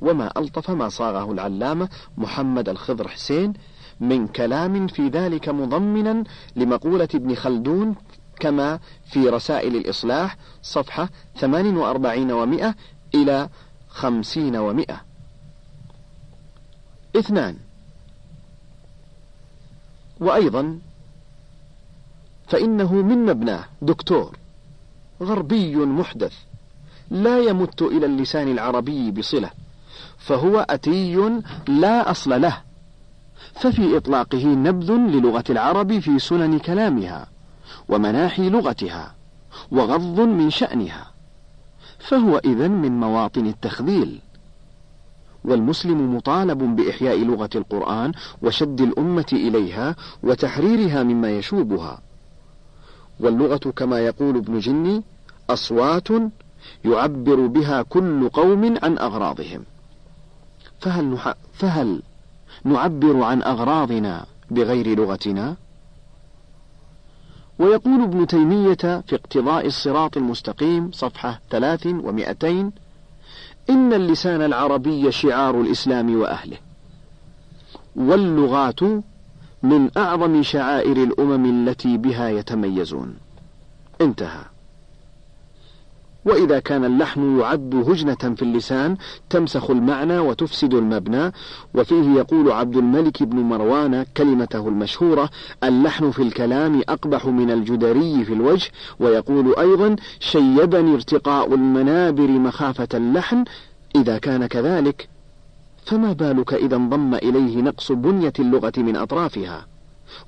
وما ألطف ما صاغه العلامة محمد الخضر حسين من كلام في ذلك مضمنا لمقولة ابن خلدون كما في رسائل الإصلاح صفحة 48 و100 إلى 50 و100. 2. وأيضا فإنه من مبناه دكتور غربي محدث لا يمت إلى اللسان العربي بصلة، فهو أتي لا أصل له، ففي إطلاقه نبذ للغة العرب في سنن كلامها ومناحي لغتها وغض من شأنها، فهو إذن من مواطن التخذيل. والمسلم مطالب بإحياء لغة القرآن وشد الأمة إليها وتحريرها مما يشوبها. واللغة كما يقول ابن جني أصوات يعبر بها كل قوم عن أغراضهم، فهل نعبر عن أغراضنا بغير لغتنا؟ ويقول ابن تيمية في اقتضاء الصراط المستقيم صفحة 320 إن اللسان العربي شعار الإسلام وأهله، واللغات من أعظم شعائر الأمم التي بها يتميزون، انتهى. وإذا كان اللحن يعد هجنة في اللسان تمسخ المعنى وتفسد المبنى، وفيه يقول عبد الملك بن مروان كلمته المشهورة اللحن في الكلام أقبح من الجدري في الوجه، ويقول أيضا شيبني ارتقاء المنابر مخافة اللحن. إذا كان كذلك فما بالك إذا انضم إليه نقص بنية اللغة من أطرافها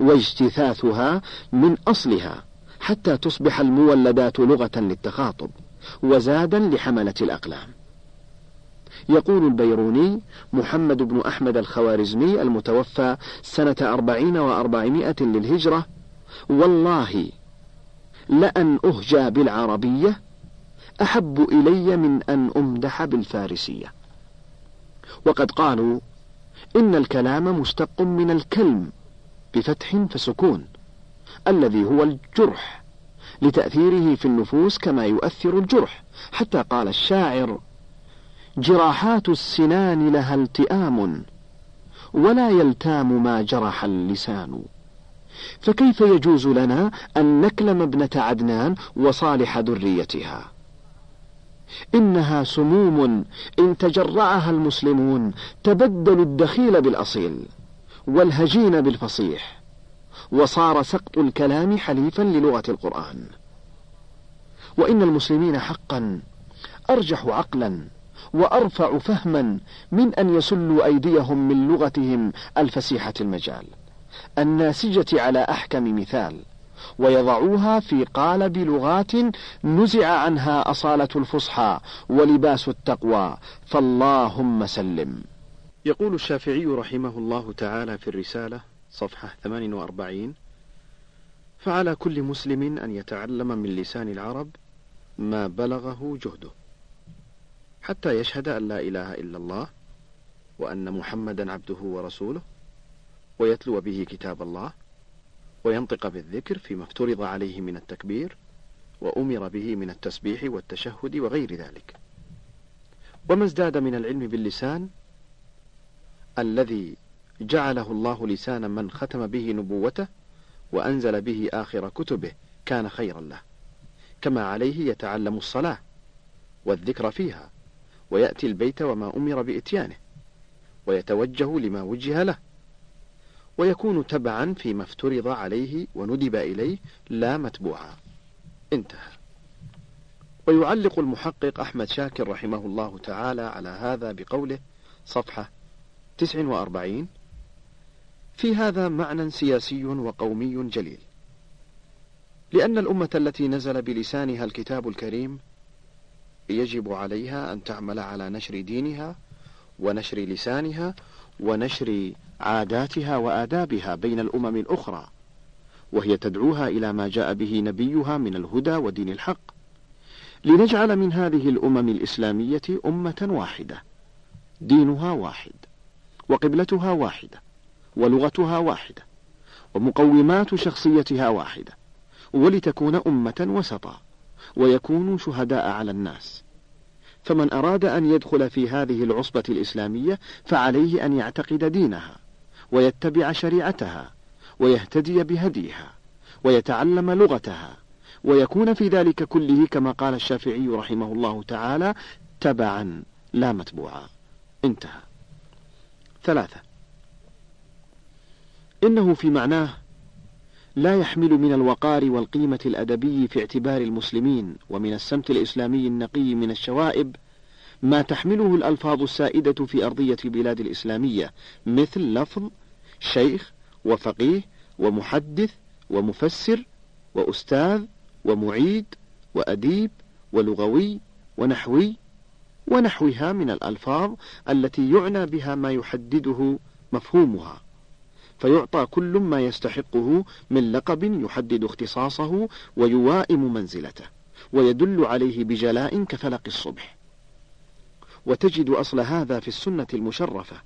واجتثاثها من أصلها حتى تصبح المولدات لغة للتخاطب وزادا لحملة الأقلام. يقول البيروني محمد بن أحمد الخوارزمي المتوفى سنة 440 للهجرة: والله لأن أهجى بالعربية أحب إلي من أن أمدح بالفارسية. وقد قالوا إن الكلام مشتق من الكلم بفتح فسكون الذي هو الجرح لتأثيره في النفوس كما يؤثر الجرح، حتى قال الشاعر: جراحات السنان لها التئام ولا يلتام ما جرح اللسان. فكيف يجوز لنا أن نكلم ابنة عدنان وصالح ذريتها؟ إنها سموم إن تجرعها المسلمون تبدل الدخيل بالأصيل والهجين بالفصيح، وصار سقط الكلام حليفا للغة القرآن. وإن المسلمين حقا أرجح عقلا وأرفع فهما من أن يسلوا أيديهم من لغتهم الفسيحة المجال الناسجة على أحكم مثال، ويضعوها في قالب لغات نزع عنها أصالة الفصحى ولباس التقوى، فاللهم سلم. يقول الشافعي رحمه الله تعالى في الرسالة صفحة 48: فعلى كل مسلم أن يتعلم من لسان العرب ما بلغه جهده حتى يشهد أن لا إله إلا الله وأن محمدا عبده ورسوله، ويتلو به كتاب الله، وينطق بالذكر فيما افترض عليه من التكبير وأمر به من التسبيح والتشهد وغير ذلك. وما ازداد من العلم باللسان الذي جعله الله لسانا من ختم به نبوته وأنزل به آخر كتبه كان خيرا له، كما عليه يتعلم الصلاة والذكر فيها، ويأتي البيت وما أمر بإتيانه، ويتوجه لما وجه له، ويكون تبعا فيما افترض عليه وندب إليه لا متبوعا، انتهى. ويعلق المحقق أحمد شاكر رحمه الله تعالى على هذا بقوله صفحة 49: في هذا معنى سياسي وقومي جليل، لأن الأمة التي نزل بلسانها الكتاب الكريم يجب عليها أن تعمل على نشر دينها ونشر لسانها ونشر عاداتها وآدابها بين الأمم الأخرى، وهي تدعوها إلى ما جاء به نبيها من الهدى ودين الحق، لنجعل من هذه الأمم الإسلامية أمة واحدة دينها واحد وقبلتها واحدة ولغتها واحدة ومقومات شخصيتها واحدة، ولتكون أمة وسطا ويكونوا شهداء على الناس. فمن أراد أن يدخل في هذه العصبة الإسلامية فعليه أن يعتقد دينها ويتبع شريعتها ويهتدي بهديها ويتعلم لغتها، ويكون في ذلك كله كما قال الشافعي رحمه الله تعالى تبعا لا متبوعا، انتهى. 3. إنه في معناه لا يحمل من الوقار والقيمة الأدبي في اعتبار المسلمين ومن السمت الإسلامي النقي من الشوائب ما تحمله الألفاظ السائدة في أرضية البلاد الإسلامية، مثل لفظ شيخ وفقيه ومحدث ومفسر وأستاذ ومعيد وأديب ولغوي ونحوي ونحوها من الألفاظ التي يعنى بها ما يحدده مفهومها، فيعطى كل ما يستحقه من لقب يحدد اختصاصه ويوائم منزلته ويدل عليه بجلاء كفلق الصبح. وتجد أصل هذا في السنة المشرفة،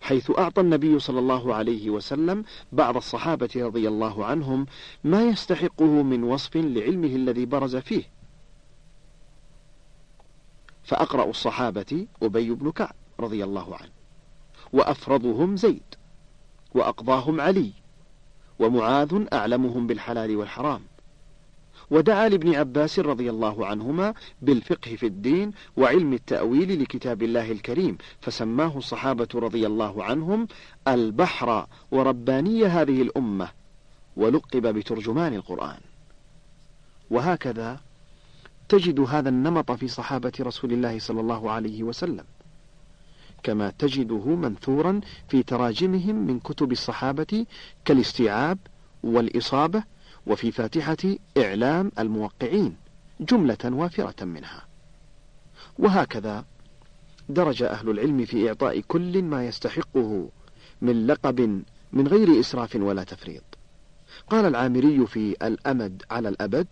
حيث أعطى النبي صلى الله عليه وسلم بعض الصحابة رضي الله عنهم ما يستحقه من وصف لعلمه الذي برز فيه. فأقرأ الصحابة أبي بن كعب رضي الله عنه، وأفرضهم زيد، وأقضاهم علي، ومعاذ أعلمهم بالحلال والحرام، ودعا لابن عباس رضي الله عنهما بالفقه في الدين وعلم التأويل لكتاب الله الكريم، فسماه الصحابة رضي الله عنهم البحر ورباني هذه الأمة، ولقب بترجمان القرآن. وهكذا تجد هذا النمط في صحابة رسول الله صلى الله عليه وسلم، كما تجده منثورا في تراجمهم من كتب الصحابة كالاستيعاب والإصابة، وفي فاتحة إعلام الموقعين جملة وافرة منها. وهكذا درج أهل العلم في إعطاء كل ما يستحقه من لقب من غير إسراف ولا تفريط. قال العامري في الأمد على الأبد: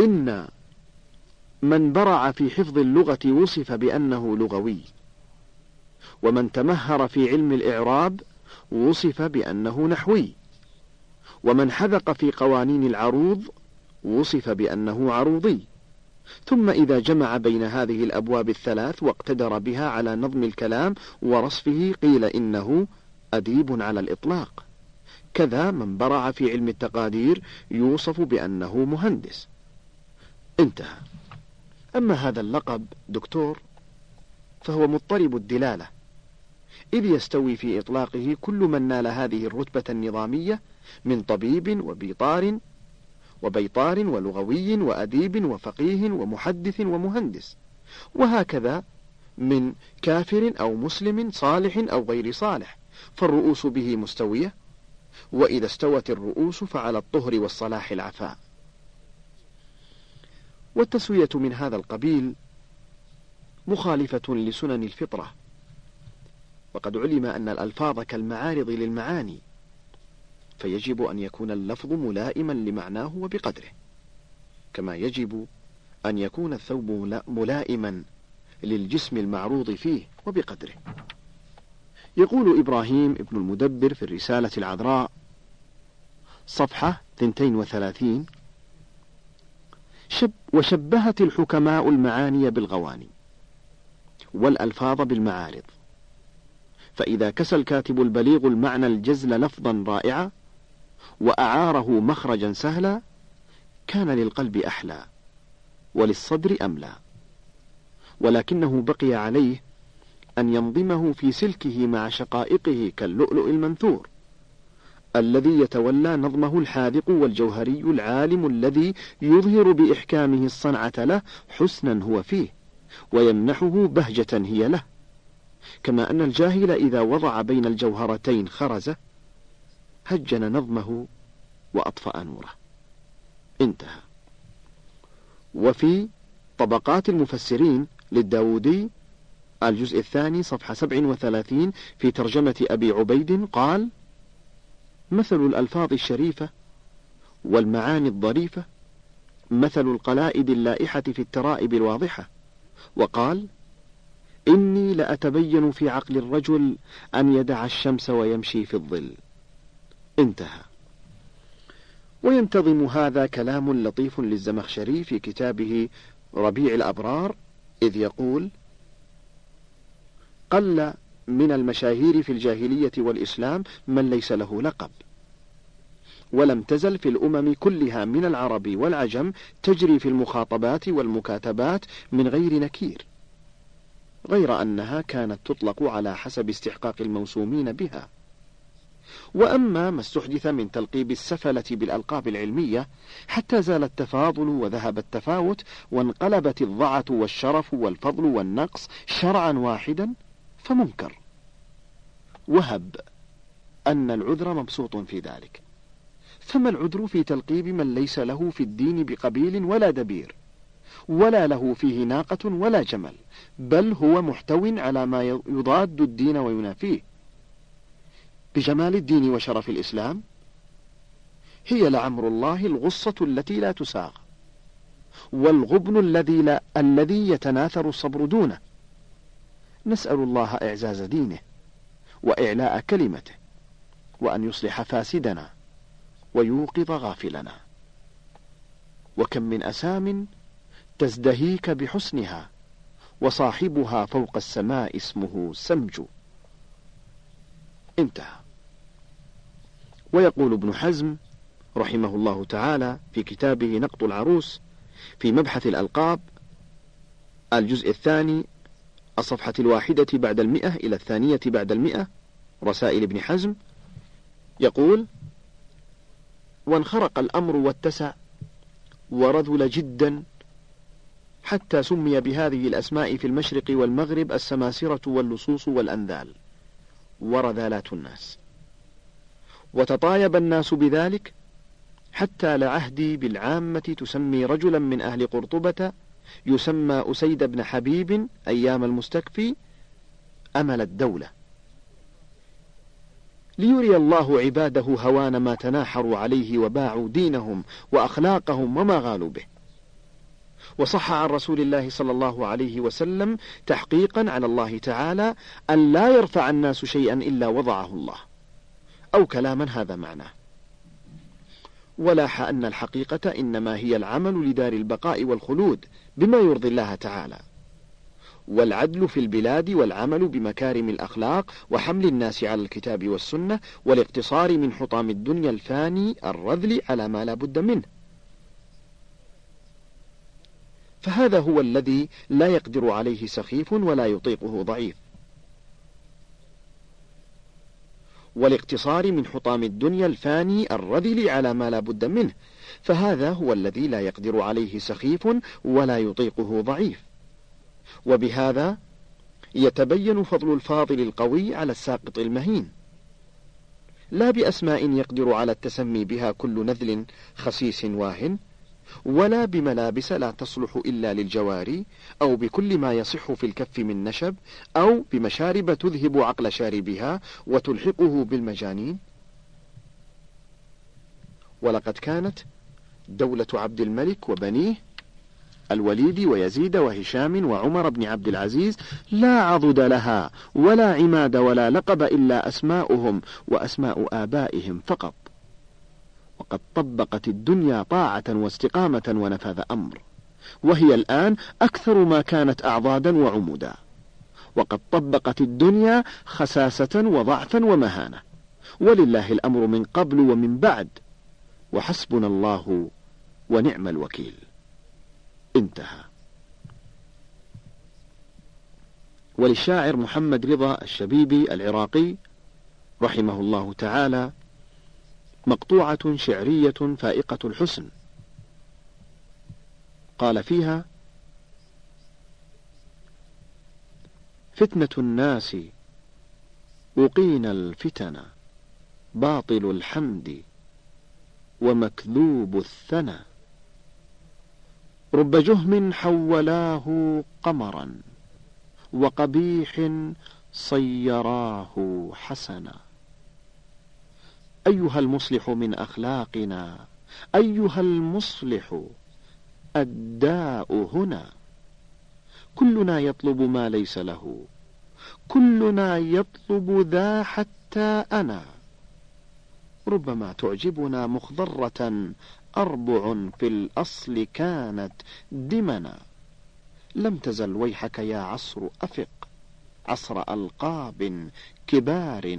إن من برع في حفظ اللغة وصف بأنه لغوي، ومن تمهر في علم الإعراب وصف بأنه نحوي، ومن حذق في قوانين العروض وصف بأنه عروضي. ثم إذا جمع بين هذه الأبواب الثلاث واقتدر بها على نظم الكلام ورصفه قيل إنه أديب على الإطلاق. كذا من برع في علم التقادير يوصف بأنه مهندس. انتهى. أما هذا اللقب دكتور فهو مضطرب الدلالة، إذ يستوي في إطلاقه كل من نال هذه الرتبة النظامية من طبيب وبيطار ولغوي وأديب وفقيه ومحدث ومهندس، وهكذا من كافر أو مسلم صالح أو غير صالح، فالرؤوس به مستوية، وإذا استوت الرؤوس فعلى الطهر والصلاح العفاء. والتسوية من هذا القبيل مخالفة لسنن الفطرة، وقد علم أن الألفاظ كالمعارض للمعاني، فيجب أن يكون اللفظ ملائما لمعناه وبقدره، كما يجب أن يكون الثوب ملائما للجسم المعروض فيه وبقدره. يقول إبراهيم ابن المدبر في الرسالة العذراء صفحة 32: وشبهت الحكماء المعاني بالغواني والألفاظ بالمعارض، فإذا كسى الكاتب البليغ المعنى الجزل لفظا رائعا وأعاره مخرجا سهلا كان للقلب أحلى وللصدر أملا، ولكنه بقي عليه أن ينظمه في سلكه مع شقائقه كاللؤلؤ المنثور الذي يتولى نظمه الحاذق والجوهري العالم الذي يظهر بإحكامه الصنعة له حسنا هو فيه، ويمنحه بهجة هي له. كما أن الجاهل إذا وضع بين الجوهرتين خرزة هجن نظمه وأطفأ نوره. انتهى. وفي طبقات المفسرين للداودي الجزء الثاني صفحة 37 في ترجمة أبي عبيد قال: مثل الألفاظ الشريفة والمعاني الظريفة مثل القلائد اللائحة في الترائب الواضحة. وقال: إني لأتبين في عقل الرجل أن يدع الشمس ويمشي في الظل. انتهى. وينتظم هذا كلام لطيف للزمخشري في كتابه ربيع الأبرار، إذ يقول: قل من المشاهير في الجاهلية والإسلام من ليس له لقب، ولم تزل في الأمم كلها من العرب والعجم تجري في المخاطبات والمكاتبات من غير نكير، غير أنها كانت تطلق على حسب استحقاق الموسومين بها، وأما ما استحدث من تلقيب السفلة بالألقاب العلمية حتى زال التفاضل وذهب التفاوت وانقلبت الضعة والشرف والفضل والنقص شرعا واحدا فمنكر، وهب أن العذر مبسوط في ذلك. فما العذر في تلقيب من ليس له في الدين بقبيل ولا دبير ولا له فيه ناقة ولا جمل، بل هو محتو على ما يضاد الدين وينافيه بجمال الدين وشرف الإسلام؟ هي لعمر الله الغصة التي لا تساغ، والغبن الذي يتناثر الصبر دونه. نسأل الله إعزاز دينه وإعلاء كلمته، وأن يصلح فاسدنا ويوقظ غافلنا. وكم من أسام تزدهيك بحسنها وصاحبها فوق السماء اسمه سمج. انتهى. ويقول ابن حزم رحمه الله تعالى في كتابه نقط العروس في مبحث الألقاب الجزء الثاني الصفحة 1 بعد 100 إلى 2 بعد 100 رسائل ابن حزم، يقول: وانخرق الأمر واتسع ورذل جدا حتى سمي بهذه الأسماء في المشرق والمغرب السماسرة واللصوص والأنذال ورذالات الناس، وتطايب الناس بذلك حتى لعهدي بالعامة تسمي رجلا من أهل قرطبة يسمى أسيد بن حبيب أيام المستكفي أمل الدولة، ليري الله عباده هوان ما تناحروا عليه وباعوا دينهم وأخلاقهم وما غالوا به. وصح عن رسول الله صلى الله عليه وسلم تحقيقا على الله تعالى أن لا يرفع الناس شيئا إلا وضعه الله، أو كلاما هذا معناه. ولاح أن الحقيقة إنما هي العمل لدار البقاء والخلود بما يرضي الله تعالى، والعدل في البلاد، والعمل بمكارم الأخلاق، وحمل الناس على الكتاب والسنة، والاقتصار من حطام الدنيا الفاني الرذل على ما لا بد منه. فهذا هو الذي لا يقدر عليه سخيف ولا يطيقه ضعيف، والاقتصار من حطام الدنيا الفاني الرذل على ما لا بد منه. فهذا هو الذي لا يقدر عليه سخيف ولا يطيقه ضعيف. وبهذا يتبين فضل الفاضل القوي على الساقط المهين، لا بأسماء يقدر على التسمي بها كل نذل خسيس واهن، ولا بملابس لا تصلح إلا للجواري، أو بكل ما يصح في الكف من نشب، أو بمشارب تذهب عقل شاربها وتلحقه بالمجانين. ولقد كانت دولة عبد الملك وبنيه الوليد ويزيد وهشام وعمر بن عبد العزيز لا عضد لها ولا عماد ولا لقب إلا أسماؤهم وأسماء آبائهم فقط، وقد طبقت الدنيا طاعة واستقامة ونفذ أمر، وهي الآن أكثر ما كانت أعضادا وعمودا، وقد طبقت الدنيا خساسة وضعفا ومهانة، ولله الأمر من قبل ومن بعد، وحسبنا الله ونعم الوكيل. انتهى. وللشاعر محمد رضا الشبيبي العراقي رحمه الله تعالى مقطوعة شعرية فائقة الحسن، قال فيها: فتنة الناس وقين الفتنة باطل الحمد ومكذوب الثنى، رب جهم حولاه قمرا وقبيح صيراه حسنا. أيها المصلح من أخلاقنا، أيها المصلح الداء هنا، كلنا يطلب ما ليس له، كلنا يطلب ذا حتى أنا، ربما تعجبنا مخضرة أربع في الأصل كانت دمنا، لم تزل ويحك يا عصر أفق عصر ألقاب كبار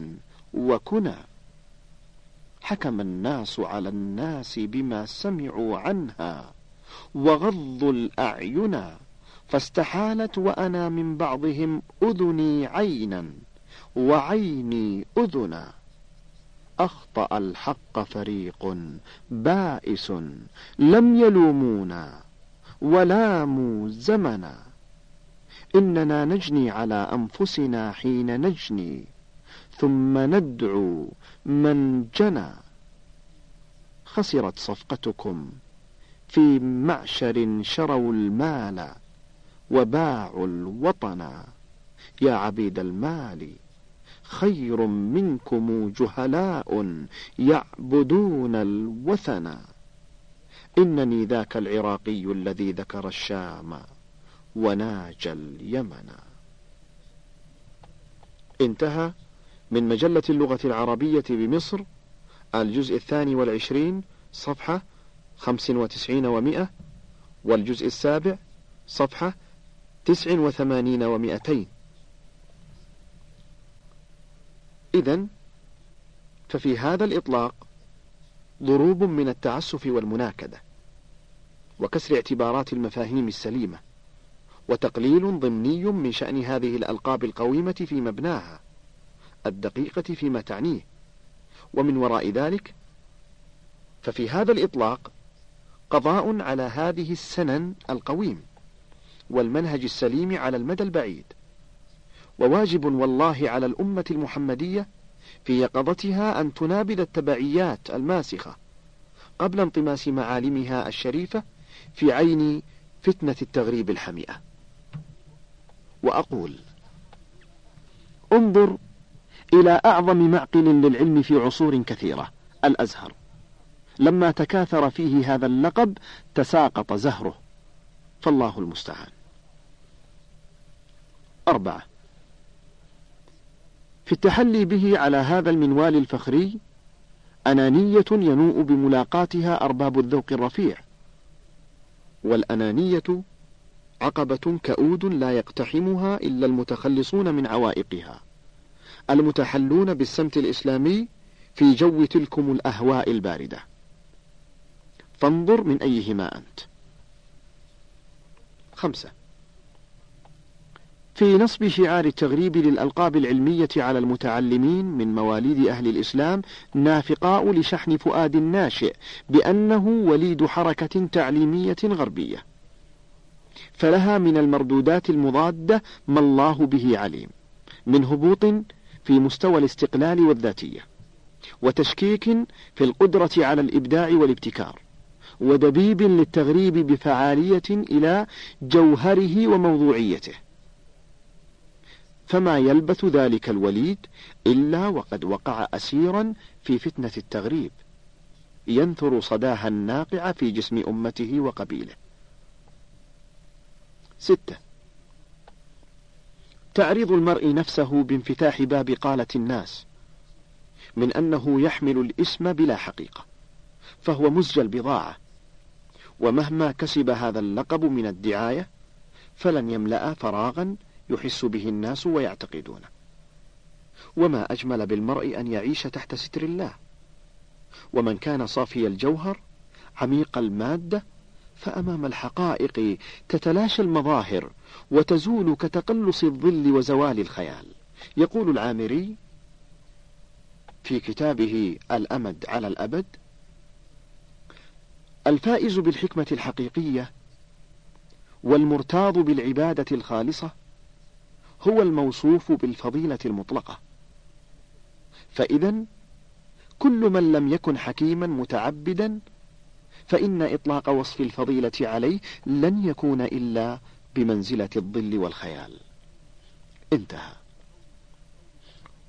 وكنا، حكم الناس على الناس بما سمعوا عنها وغضوا الأعين، فاستحالت وأنا من بعضهم أذني عينا وعيني أذنا، أخطأ الحق فريق بائس لم يلومونا ولاموا زمنا، إننا نجني على أنفسنا حين نجني ثم ندعو من جنى. خسرت صفقتكم في معشر شروا المال وباعوا الوطن، يا عبيد المال خير منكم جهلاء يعبدون الوثن. إنني ذاك العراقي الذي ذكر الشام وناجى اليمن. انتهى من مجلة اللغة العربية بمصر الجزء 22 صفحة 95 و100، والجزء 7 صفحة 89 و200. إذن ففي هذا الإطلاق ضروب من التعسف والمناكدة وكسر اعتبارات المفاهيم السليمة، وتقليل ضمني من شأن هذه الألقاب القويمة في مبناها الدقيقة فيما تعنيه. ومن وراء ذلك ففي هذا الإطلاق قضاء على هذه السنن القويم والمنهج السليم على المدى البعيد، وواجب والله على الأمة المحمدية في يقظتها أن تنابذ التبعيات الماسخة قبل انطماس معالمها الشريفة في عين فتنة التغريب الحمئة. وأقول انظر إلى أعظم معقل للعلم في عصور كثيرة، الأزهر، لما تكاثر فيه هذا اللقب تساقط زهره، فالله المستعان. 4. في التحلي به على هذا المنوال الفخري أنانية ينوء بملاقاتها أرباب الذوق الرفيع، والأنانية عقبة كؤود لا يقتحمها إلا المتخلصون من عوائقها، المتحلون بالسمت الإسلامي في جو تلكم الأهواء الباردة، فانظر من أيهما أنت. 5. في نصب شعار التغريب للألقاب العلمية على المتعلمين من مواليد أهل الإسلام نافقاء لشحن فؤاد الناشئ بأنه وليد حركة تعليمية غربية، فلها من المردودات المضادة ما الله به عليم من هبوط في مستوى الاستقلال والذاتية، وتشكيك في القدرة على الإبداع والابتكار، ودبيب للتغريب بفعالية إلى جوهره وموضوعيته، فما يلبث ذلك الوليد إلا وقد وقع أسيرا في فتنة التغريب ينثر صداها الناقع في جسم أمته وقبيله. 6. تعريض المرء نفسه بانفتاح باب قالة الناس من أنه يحمل الاسم بلا حقيقة، فهو مزج البضاعة، ومهما كسب هذا اللقب من الدعاية فلن يملأ فراغا يحس به الناس ويعتقدونه. وما أجمل بالمرء أن يعيش تحت ستر الله، ومن كان صافي الجوهر عميق المادة فأمام الحقائق تتلاشى المظاهر وتزول كتقلص الظل وزوال الخيال. يقول العامري في كتابه الأمد على الأبد: الفائز بالحكمة الحقيقية والمرتاض بالعبادة الخالصة هو الموصوف بالفضيلة المطلقة. فإذا كل من لم يكن حكيما متعبدا فإن إطلاق وصف الفضيلة عليه لن يكون إلا بمنزلة الظل والخيال. انتهى.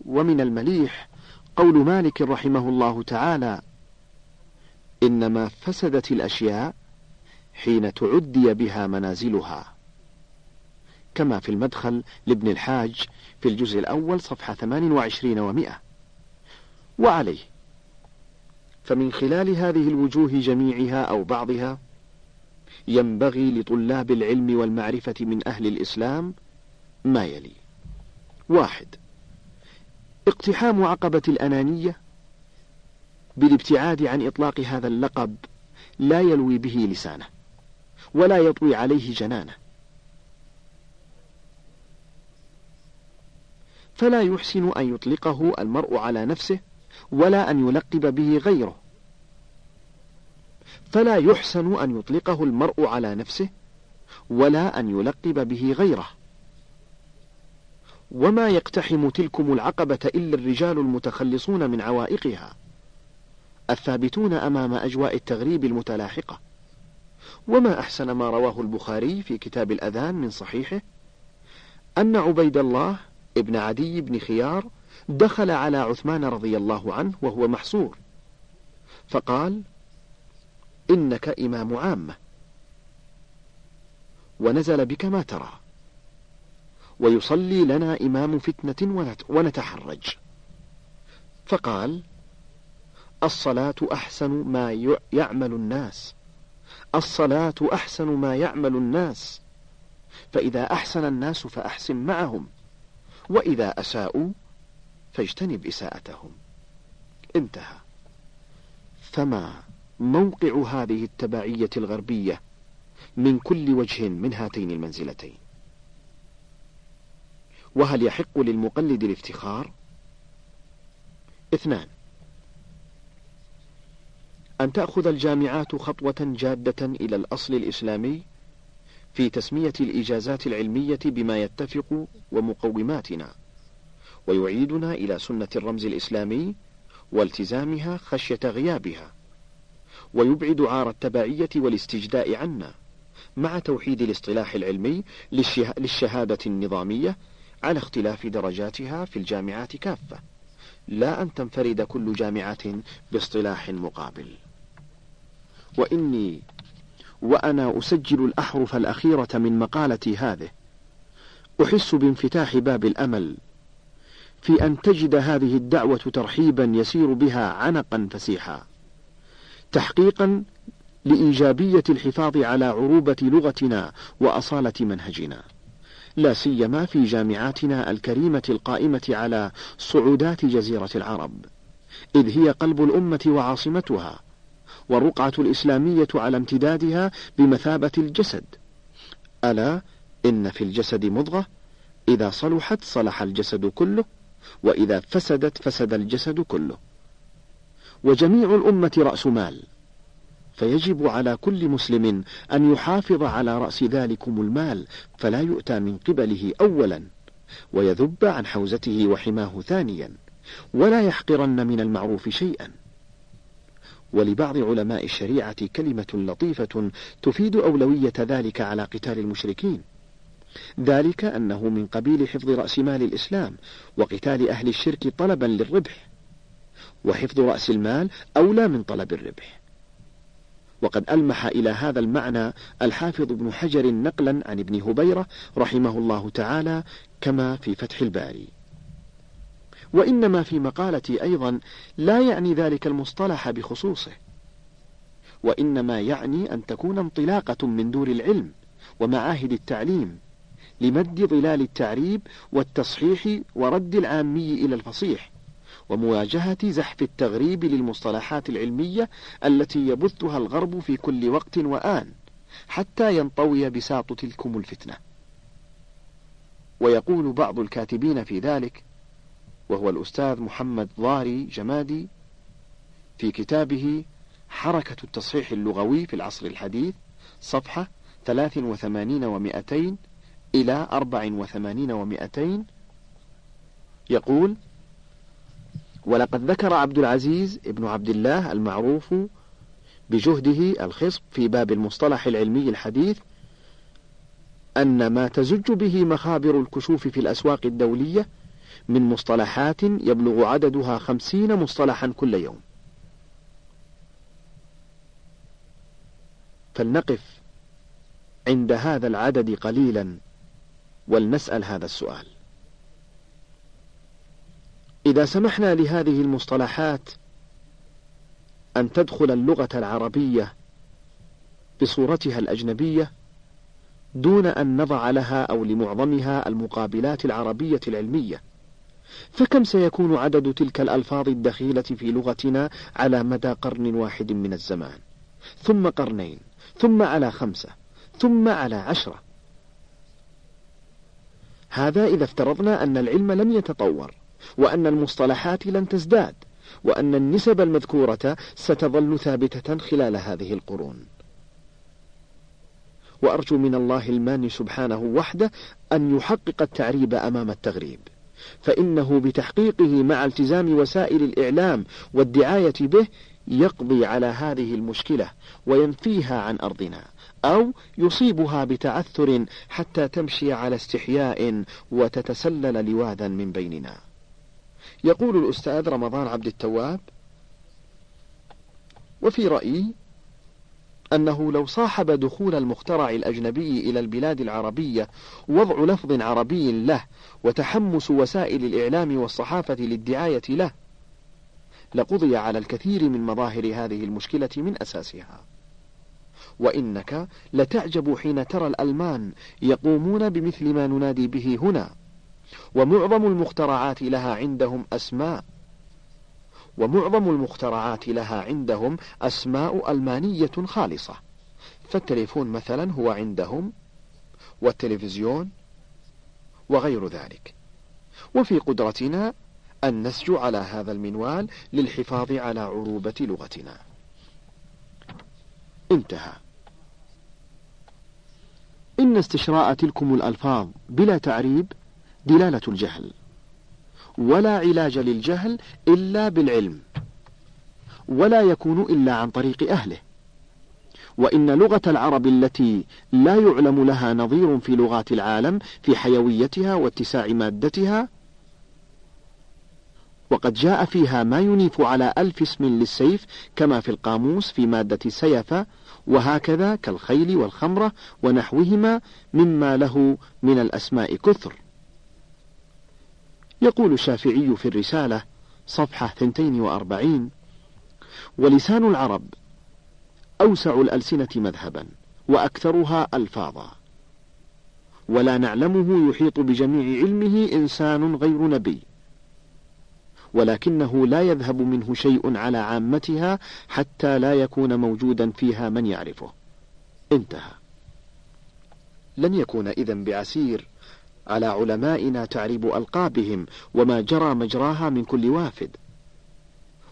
ومن المليح قول مالك رحمه الله تعالى: إنما فسدت الأشياء حين تعدي بها منازلها، كما في المدخل لابن الحاج في الجزء الأول صفحة 28 و100. وعليه فمن خلال هذه الوجوه جميعها أو بعضها ينبغي لطلاب العلم والمعرفة من أهل الإسلام ما يلي: 1. اقتحام عقبة الأنانية بالابتعاد عن إطلاق هذا اللقب لا يلوي به لسانه ولا يطوي عليه جنانه، فلا يحسن أن يطلقه المرء على نفسه ولا أن يلقب به غيره، فلا يحسن أن يطلقه المرء على نفسه ولا أن يلقب به غيره. وما يقتحم تلكم العقبة إلا الرجال المتخلصون من عوائقها الثابتون أمام أجواء التغريب المتلاحقة. وما أحسن ما رواه البخاري في كتاب الأذان من صحيحه أن عبيد الله ابن عدي بن خيار دخل على عثمان رضي الله عنه وهو محصور، فقال: إنك إمام عامة، ونزل بك ما ترى، ويصلي لنا إمام فتنة ونتحرج. فقال: الصلاة أحسن ما يعمل الناس، الصلاة أحسن ما يعمل الناس، فإذا أحسن الناس فأحسن معهم، وإذا أساءوا فاجتنب إساءتهم. انتهى. فما موقع هذه التبعية الغربية من كل وجه من هاتين المنزلتين؟ وهل يحق للمقلد الافتخار؟ 2. أن تأخذ الجامعات خطوة جادة إلى الأصل الإسلامي في تسمية الإجازات العلمية بما يتفق ومقوماتنا، ويعيدنا إلى سنة الرمز الإسلامي والتزامها خشية غيابها، ويبعد عار التبعية والاستجداء عنا، مع توحيد الاصطلاح العلمي للشهادة النظامية على اختلاف درجاتها في الجامعات كافة، لا أن تنفرد كل جامعة باصطلاح مقابل. وأنا أسجل الأحرف الأخيرة من مقالتي هذه، أحس بانفتاح باب الأمل في أن تجد هذه الدعوة ترحيبا يسير بها عنقا فسيحا، تحقيقا لإيجابية الحفاظ على عروبة لغتنا وأصالة منهجنا، لا سيما في جامعاتنا الكريمة القائمة على صعودات جزيرة العرب، إذ هي قلب الأمة وعاصمتها، والرقعة الإسلامية على امتدادها بمثابة الجسد، ألا إن في الجسد مضغة، إذا صلحت صلح الجسد كله، وإذا فسدت فسد الجسد كله. وجميع الأمة رأس مال، فيجب على كل مسلم أن يحافظ على رأس ذلكم المال، فلا يؤتى من قبله أولا، ويذب عن حوزته وحماه ثانيا، ولا يحقرن من المعروف شيئا. ولبعض علماء الشريعة كلمة لطيفة تفيد أولوية ذلك على قتال المشركين، ذلك أنه من قبيل حفظ رأس مال الإسلام وقتال أهل الشرك طلبا للربح، وحفظ رأس المال أولى من طلب الربح. وقد ألمح إلى هذا المعنى الحافظ ابن حجر نقلا عن ابن هبيرة رحمه الله تعالى كما في فتح الباري. وإنما في مقالتي أيضا لا يعني ذلك المصطلح بخصوصه، وإنما يعني أن تكون انطلاقة من دور العلم ومعاهد التعليم لمد ظلال التعريب والتصحيح ورد العامي إلى الفصيح، ومواجهة زحف التغريب للمصطلحات العلمية التي يبثها الغرب في كل وقت وآن، حتى ينطوي بساط تلكم الفتنة. ويقول بعض الكاتبين في ذلك، وهو الأستاذ محمد ضاري جمادي في كتابه حركة التصحيح اللغوي في العصر الحديث، صفحة 83 و200 إلى 84 و200، يقول: ولقد ذكر عبد العزيز ابن عبد الله المعروف بجهده الخصب في باب المصطلح العلمي الحديث أن ما تزج به مخابر الكشوف في الأسواق الدولية من مصطلحات يبلغ عددها 50 مصطلحا كل يوم. فلنقف عند هذا العدد قليلا ولنسأل هذا السؤال: إذا سمحنا لهذه المصطلحات أن تدخل اللغة العربية بصورتها الأجنبية دون أن نضع لها أو لمعظمها المقابلات العربية العلمية، فكم سيكون عدد تلك الألفاظ الدخيلة في لغتنا على مدى قرن واحد من الزمان، ثم قرنين، ثم على 5، ثم على 10؟ هذا إذا افترضنا أن العلم لم يتطور، وأن المصطلحات لن تزداد، وأن النسب المذكورة ستظل ثابتة خلال هذه القرون. وأرجو من الله الماني سبحانه وحده أن يحقق التعريب أمام التغريب، فإنه بتحقيقه مع التزام وسائل الإعلام والدعاية به يقضي على هذه المشكلة وينفيها عن أرضنا، أو يصيبها بتعثر حتى تمشي على استحياء وتتسلل لواذا من بيننا. يقول الأستاذ رمضان عبد التواب: وفي رأيي أنه لو صاحب دخول المخترع الأجنبي إلى البلاد العربية وضع لفظ عربي له وتحمس وسائل الإعلام والصحافة للدعاية له لقضي على الكثير من مظاهر هذه المشكلة من أساسها. وإنك لتعجب حين ترى الألمان يقومون بمثل ما ننادي به هنا، ومعظم المخترعات لها عندهم أسماء ألمانية خالصة، فالتليفون مثلا هو عندهم، والتلفزيون وغير ذلك. وفي قدرتنا أن نسج على هذا المنوال للحفاظ على عروبة لغتنا. انتهى. إن استشراء تلكم الألفاظ بلا تعريب دلالة الجهل، ولا علاج للجهل إلا بالعلم، ولا يكون إلا عن طريق أهله. وإن لغة العرب التي لا يعلم لها نظير في لغات العالم في حيويتها واتساع مادتها، وقد جاء فيها ما ينيف على 1000 اسم للسيف كما في القاموس في مادة سيفة، وهكذا كالخيل والخمرة ونحوهما مما له من الأسماء كثر. يقول الشافعي في الرسالة صفحة 42: ولسان العرب أوسع الألسنة مذهبا وأكثرها ألفاظا، ولا نعلمه يحيط بجميع علمه إنسان غير نبي، ولكنه لا يذهب منه شيء على عامتها حتى لا يكون موجودا فيها من يعرفه. انتهى. لن يكون إذن بعسير على علمائنا تعريب ألقابهم وما جرى مجراها من كل وافد.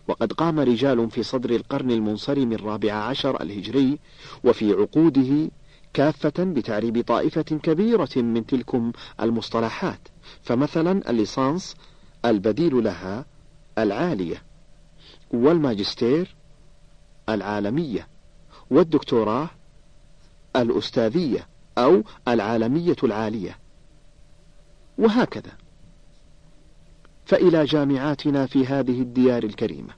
وقد قام رجال في صدر القرن المنصرم 14 الهجري وفي عقوده كافة بتعريب طائفة كبيرة من تلكم المصطلحات، فمثلا الليسانس البديل لها العالية، والماجستير العالمية، والدكتوراه الأستاذية أو العالمية العالية، وهكذا. فإلى جامعاتنا في هذه الديار الكريمة،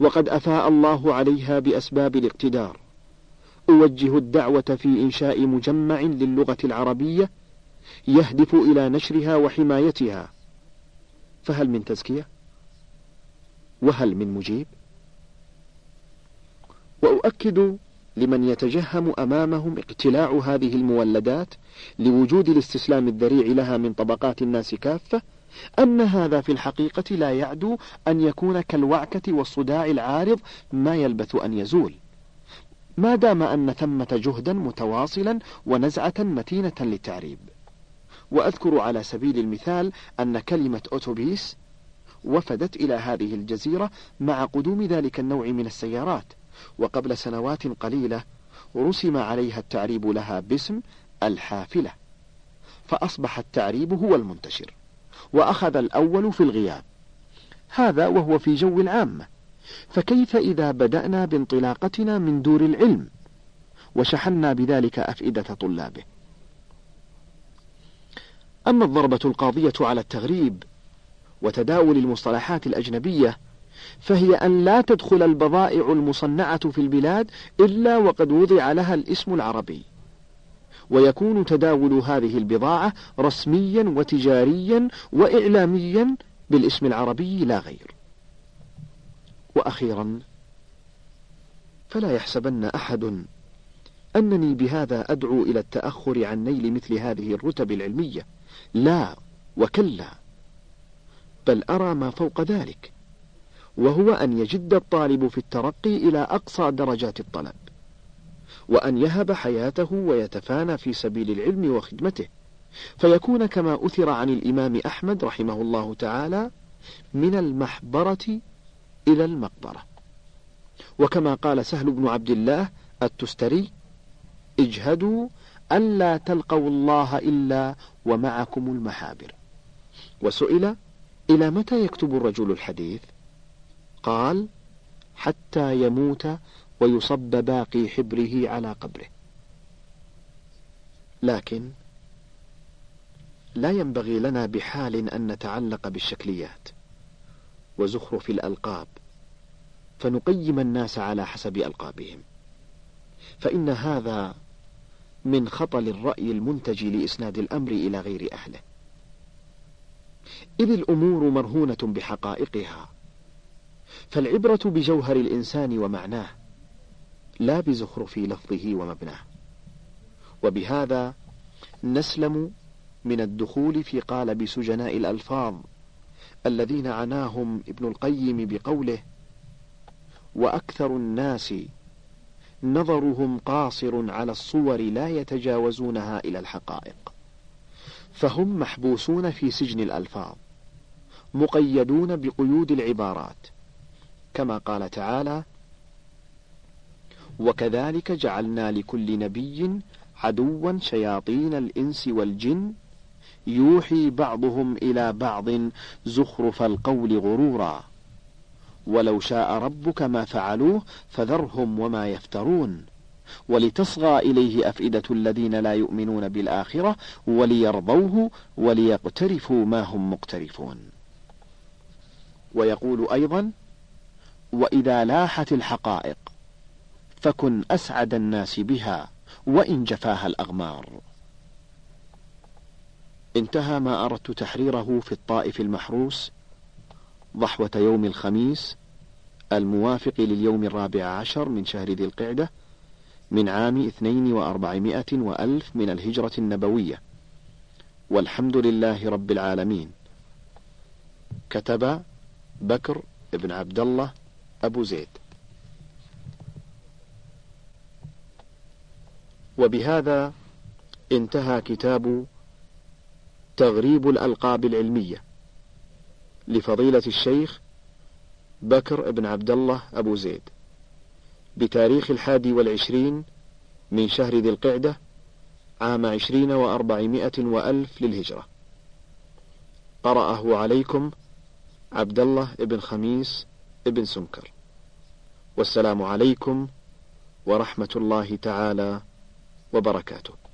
وقد أفاء الله عليها بأسباب الاقتدار، أوجه الدعوة في إنشاء مجمع للغة العربية يهدف إلى نشرها وحمايتها، فهل من تزكية؟ وهل من مجيب؟ وأؤكد لمن يتجهم أمامهم اقتلاع هذه المولدات لوجود الاستسلام الذريع لها من طبقات الناس كافة أن هذا في الحقيقة لا يعدو أن يكون كالوعكة والصداع العارض ما يلبث أن يزول، ما دام أن ثمة جهدا متواصلا ونزعة متينة للتعريب. وأذكر على سبيل المثال أن كلمة أوتوبيس وفدت إلى هذه الجزيرة مع قدوم ذلك النوع من السيارات، وقبل سنوات قليلة رسم عليها التعريب لها باسم الحافلة، فأصبح التعريب هو المنتشر، وأخذ الأول في الغياب، هذا وهو في جو العامة. فكيف إذا بدأنا بانطلاقتنا من دور العلم وشحنا بذلك أفئدة طلابه؟ أما الضربة القاضية على التغريب وتداول المصطلحات الأجنبية فهي أن لا تدخل البضائع المصنعة في البلاد إلا وقد وضع لها الاسم العربي، ويكون تداول هذه البضاعة رسميا وتجاريا وإعلاميا بالاسم العربي لا غير. وأخيرا، فلا يحسبن أحد أنني بهذا أدعو إلى التأخر عن نيل مثل هذه الرتب العلمية، لا وكلا، بل أرى ما فوق ذلك، وهو أن يجد الطالب في الترقي إلى أقصى درجات الطلب، وأن يهب حياته ويتفانى في سبيل العلم وخدمته، فيكون كما أثر عن الإمام أحمد رحمه الله تعالى من المحبرة إلى المقبرة. وكما قال سهل بن عبد الله التستري: اجهدوا ألا تلقوا الله إلا ومعكم المحابر. وسئل: إلى متى يكتب الرجل الحديث؟ قال: حتى يموت ويصب باقي حبره على قبره. لكن لا ينبغي لنا بحال أن نتعلق بالشكليات وزخرف الألقاب فنقيم الناس على حسب ألقابهم، فإن هذا من خطل الرأي المنتج لإسناد الأمر إلى غير أهله، إذ الأمور مرهونة بحقائقها، فالعبرة بجوهر الإنسان ومعناه لا بزخرف لفظه ومبناه. وبهذا نسلم من الدخول في قالب سجناء الألفاظ الذين عناهم ابن القيم بقوله: وأكثر الناس نظرهم قاصر على الصور لا يتجاوزونها إلى الحقائق، فهم محبوسون في سجن الألفاظ مقيدون بقيود العبارات، كما قال تعالى: وكذلك جعلنا لكل نبي عدوا شياطين الإنس والجن يوحي بعضهم إلى بعض زخرف القول غرورا ولو شاء ربك ما فعلوه فذرهم وما يفترون ولتصغى إليه أفئدة الذين لا يؤمنون بالآخرة وليرضوه وليقترفوا ما هم مقترفون. ويقول أيضا: وإذا لاحت الحقائق فكن أسعد الناس بها وإن جفاها الأغمار. انتهى ما أردت تحريره في الطائف المحروس ضحوة يوم الخميس الموافق لليوم 14 من شهر ذي القعدة من عام 240,000 من الهجرة النبوية، والحمد لله رب العالمين. كتب بكر بن عبد الله أبو زيد. وبهذا انتهى كتاب تغريب الألقاب العلمية لفضيلة الشيخ بكر بن عبد الله أبو زيد بتاريخ 21 من شهر ذي القعدة عام 240,000 للهجرة. قرأه عليكم عبد الله بن خميس بن سنكر. والسلام عليكم ورحمة الله تعالى وبركاته.